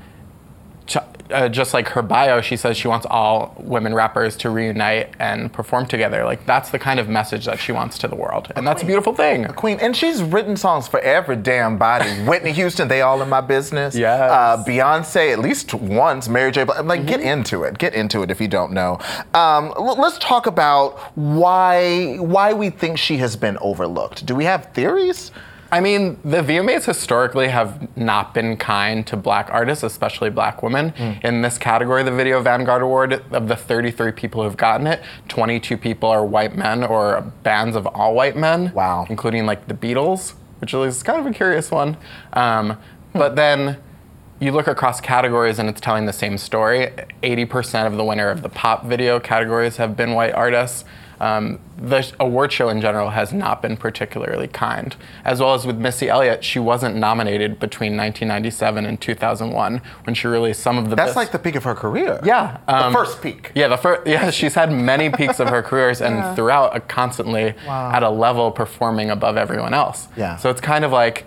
ch- Uh, just like her bio, she says she wants all women rappers to reunite and perform together. Like, that's the kind of message that she wants to the world. And a that's queen. a beautiful thing. A queen. And she's written songs for every damn body. Whitney Houston, They All in My Business. Yes. Uh, Beyonce, at least once. Mary J. Blige. Like, mm-hmm. get into it. Get into it if you don't know. Um, l- let's talk about why why we think she has been overlooked. Do we have theories? I mean, the V M As historically have not been kind to black artists, especially black women. Mm. In this category, the Video Vanguard Award, of the thirty-three people who've gotten it, twenty-two people are white men or bands of all white men. Wow. Including like the Beatles, which is kind of a curious one. Um, but then you look across categories and it's telling the same story. eighty percent of the winner of the pop video categories have been white artists. Um, the award show in general has not been particularly kind. As well as with Missy Elliott, she wasn't nominated between nineteen ninety-seven and two thousand one when she released some of the That's best. Like the peak of her career. Yeah. Um, the first peak. Yeah, the first. Yeah, she's had many peaks of her careers and yeah. throughout a constantly wow. at a level performing above everyone else. Yeah. So it's kind of like,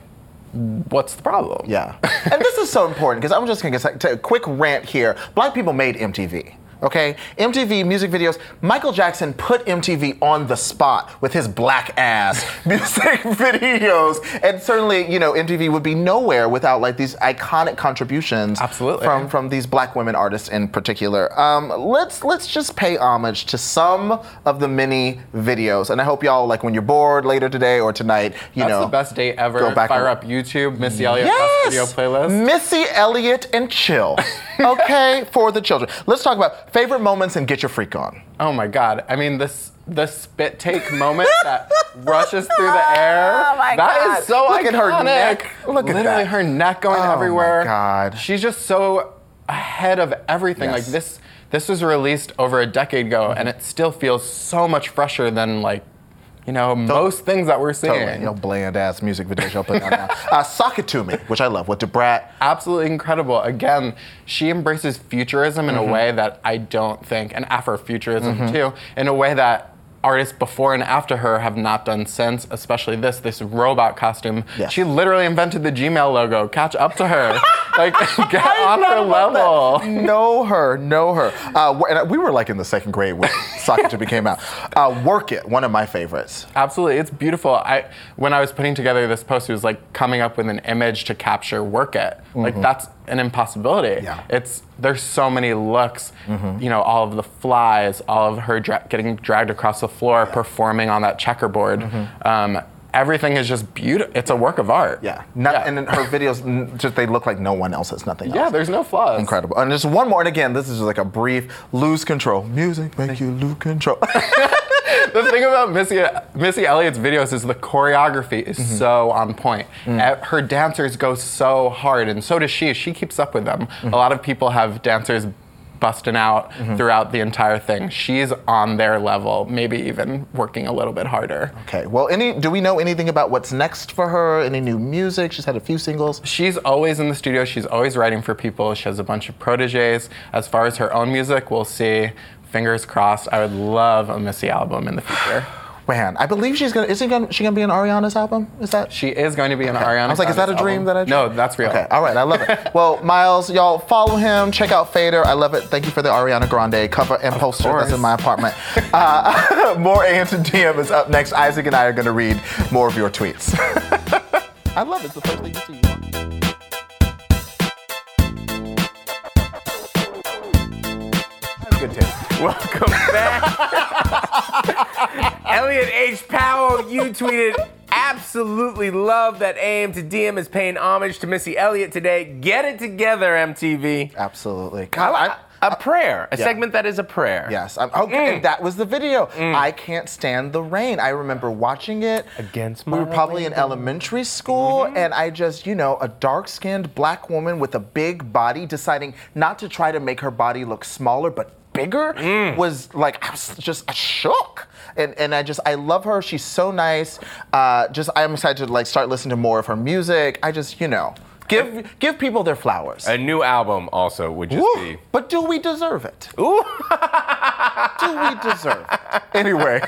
what's the problem? Yeah. And this is so important because I'm just going to get a quick rant here. Black people made M T V. Okay, M T V music videos. Michael Jackson put M T V on the spot with his black ass music videos, and certainly, you know, M T V would be nowhere without like these iconic contributions. Absolutely. from from these black women artists in particular. Um, let's let's just pay homage to some of the many videos, and I hope y'all like when you're bored later today or tonight. You That's know, the best day ever. Go back Fire and... up YouTube, Missy Elliott yes! best video playlist. Missy Elliott and chill. Okay, for the children. Let's talk about favorite moments and get your freak on. Oh my God. I mean, this the spit take moment that rushes through the air. Oh my that God. That is so Look iconic. At her neck. Look Literally at that. Her neck going oh everywhere. Oh my God. She's just so ahead of everything. Yes. Like this, this was released over a decade ago and it still feels so much fresher than like, you know, Don't, most things that we're seeing. Totally, you know, bland-ass music videos y'all put out now. Uh, Sock It To Me, which I love, with DeBrat. Absolutely incredible. Again, she embraces futurism in mm-hmm. a way that I don't think, and Afrofuturism mm-hmm. too, in a way that artists before and after her have not done since, especially this, this robot costume. Yes. She literally invented the Gmail logo. Catch up to her. Like, get on her level. That. Know her, know her. Uh, and we were like in the second grade when Sock It To Me came out. Uh, Work It, one of my favorites. Absolutely, it's beautiful. I When I was putting together this post, it was like coming up with an image to capture Work It. Mm-hmm. Like that's an impossibility. Yeah. It's There's so many looks, mm-hmm. you know, all of the flies, all of her dra- getting dragged across the floor, yeah. performing on that checkerboard. Mm-hmm. Um, Everything is just beautiful. It's a work of art. Yeah. Not, yeah. And her videos, just they look like no one else has nothing else. Yeah, there's no flaws. Incredible. And just one more. And again, this is just like a brief lose control. Music make you lose control. The thing about Missy, Missy Elliott's videos is the choreography is mm-hmm. so on point. Mm. Her dancers go so hard, and so does she. She keeps up with them. Mm-hmm. A lot of people have dancers busting out mm-hmm. throughout the entire thing. She's on their level, maybe even working a little bit harder. Okay, well, any do we know anything about what's next for her? Any new music? She's had a few singles. She's always in the studio. She's always writing for people. She has a bunch of proteges. As far as her own music, we'll see. Fingers crossed. I would love a Missy album in the future. Man, I believe she's gonna. Isn't she gonna be in Ariana's album? Is that? She is going to be in okay. Ariana's. I was like, is that a dream album? That I? Dream? No, that's real. Okay, all right, I love it. Well, Miles, y'all follow him. Check out Fader. I love it. Thank you for the Ariana Grande cover and of poster course. That's in my apartment. Uh, more A M to D M is up next. Isaac and I are gonna read more of your tweets. I love it. It's the first thing you see. Good taste. Welcome back. Elliot H. Powell, you tweeted, absolutely love that A M to D M is paying homage to Missy Elliott today. Get it together, M T V. Absolutely. God, I, I, a prayer. A yeah. segment that is a prayer. Yes. I'm, okay, mm. that was the video. Mm. I Can't Stand the Rain. I remember watching it. Against my We were probably in elementary school, mm-hmm. and I just, you know, a dark-skinned black woman with a big body deciding not to try to make her body look smaller, but bigger mm. was like, I was just shook. And and I just, I love her. She's so nice. Uh, just, I'm excited to like start listening to more of her music. I just, you know, give I, give people their flowers. A new album also would just Ooh, be. But do we deserve it? Ooh. Do we deserve it? Anyway.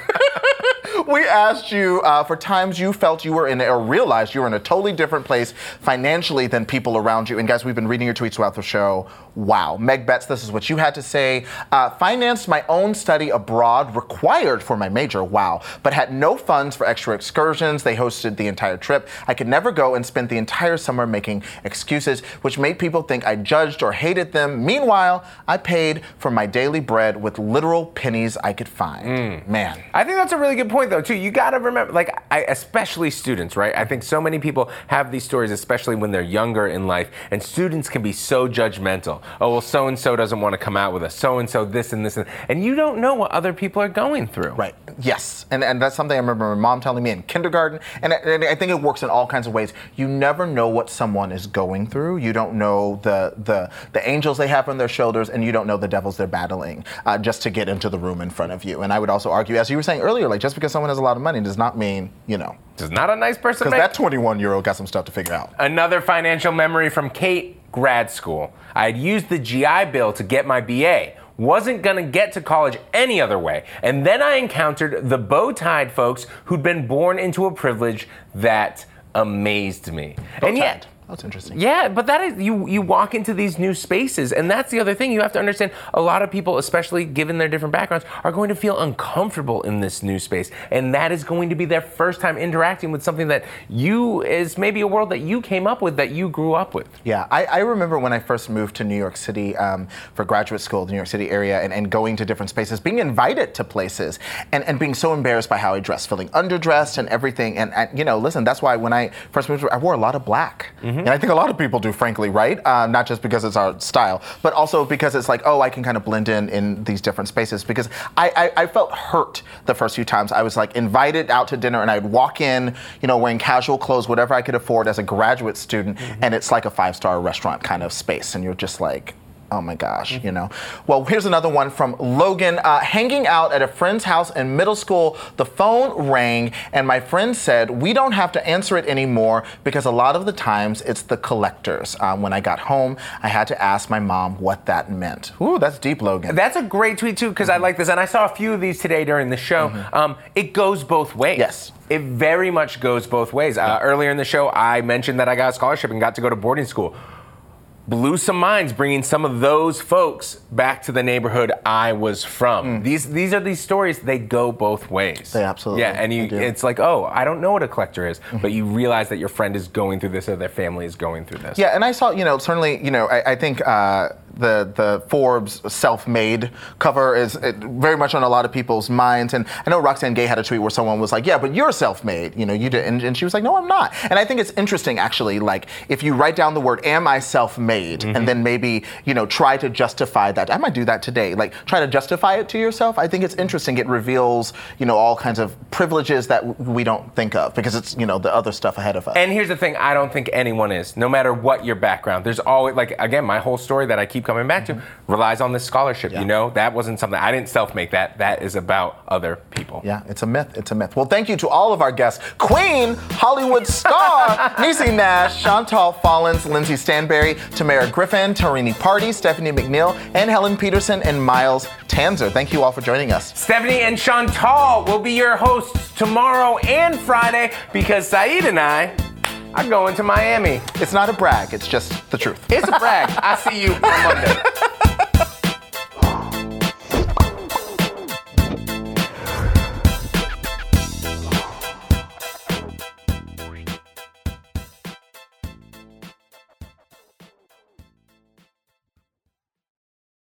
We asked you uh, for times you felt you were in or realized you were in a totally different place financially than people around you. And guys, we've been reading your tweets throughout the show. Wow. Meg Betts, this is what you had to say. Uh, financed my own study abroad required for my major. Wow. But had no funds for extra excursions. They hosted the entire trip. I could never go and spent the entire summer making excuses, which made people think I judged or hated them. Meanwhile, I paid for my daily bread with literal pennies I could find. Mm. Man. I think that's a really good point, though. though, too, you got to remember, like, I, especially students, right? I think so many people have these stories, especially when they're younger in life, and students can be so judgmental. Oh, well, so-and-so doesn't want to come out with us. So-and-so this and this. And, and you don't know what other people are going through. Right. Yes. And, and that's something I remember my mom telling me in kindergarten. And I, and I think it works in all kinds of ways. You never know what someone is going through. You don't know the the, the angels they have on their shoulders, and you don't know the devils they're battling uh, just to get into the room in front of you. And I would also argue, as you were saying earlier, like, just because someone has a lot of money does not mean, you know. Does not a nice person make. Because that twenty-one-year-old got some stuff to figure out. Another financial memory from Kate, grad school. I had used the G I Bill to get my B A. Wasn't gonna get to college any other way. And then I encountered the bow-tied folks who'd been born into a privilege that amazed me. Bow-tied. And yet, that's interesting. Yeah, but that is, you you walk into these new spaces, and that's the other thing you have to understand. A lot of people, especially given their different backgrounds, are going to feel uncomfortable in this new space, and that is going to be their first time interacting with something that you, is maybe a world that you came up with, that you grew up with. Yeah, I, I remember when I first moved to New York City um, for graduate school, the New York City area, and, and going to different spaces, being invited to places, and, and being so embarrassed by how I dressed, feeling underdressed and everything, and, and you know, listen, that's why when I first moved, I wore a lot of black. Mm-hmm. And I think a lot of people do, frankly, right? Uh, not just because it's our style, but also because it's like, oh, I can kind of blend in in these different spaces. Because I, I, I felt hurt the first few times. I was like invited out to dinner, and I'd walk in, you know, wearing casual clothes, whatever I could afford as a graduate student, mm-hmm. and it's like a five-star restaurant kind of space, and you're just like, oh my gosh, you know. Well, here's another one from Logan. Uh, hanging out at a friend's house in middle school, the phone rang, and my friend said, we don't have to answer it anymore because a lot of the times it's the collectors. Um, when I got home, I had to ask my mom what that meant. Ooh, that's deep, Logan. That's a great tweet, too, because mm-hmm. I like this. And I saw a few of these today during the show. Mm-hmm. Um, it goes both ways. Yes. It very much goes both ways. Uh, yeah. Earlier in the show, I mentioned that I got a scholarship and got to go to boarding school. Blew some minds bringing some of those folks back to the neighborhood I was from. Mm. These these are these stories, they go both ways. They absolutely Yeah, and you, it's like, oh, I don't know what a collector is, mm-hmm. but you realize that your friend is going through this or their family is going through this. Yeah, and I saw, you know, certainly, you know, I, I think uh, the the Forbes self-made cover is it, very much on a lot of people's minds. And I know Roxane Gay had a tweet where someone was like, yeah, but you're self-made, you know, you did. And, and she was like, no, I'm not. And I think it's interesting, actually, like, if you write down the word, am I self-made? Mm-hmm. And then maybe, you know, try to justify that. I might do that today. Like, try to justify it to yourself. I think it's interesting. It reveals, you know, all kinds of privileges that w- we don't think of because it's, you know, the other stuff ahead of us. And here's the thing. I don't think anyone is, no matter what your background. There's always, like, again, my whole story that I keep coming back mm-hmm. to relies on this scholarship. Yeah. You know, that wasn't something, I didn't self-make that. That is about other people. Yeah, it's a myth. It's a myth. Well, thank you to all of our guests. Queen, Hollywood star, Niecy Nash, Chantal Fallins, Lindsay Stanberry, Tamara Griffin, Tarini Parti, Stephanie McNeil, and Helen Peterson and Miles Tanzer. Thank you all for joining us. Stephanie and Chantal will be your hosts tomorrow and Friday because Saeed and I are going to Miami. It's not a brag. It's just the truth. It's a brag. I see you on Monday.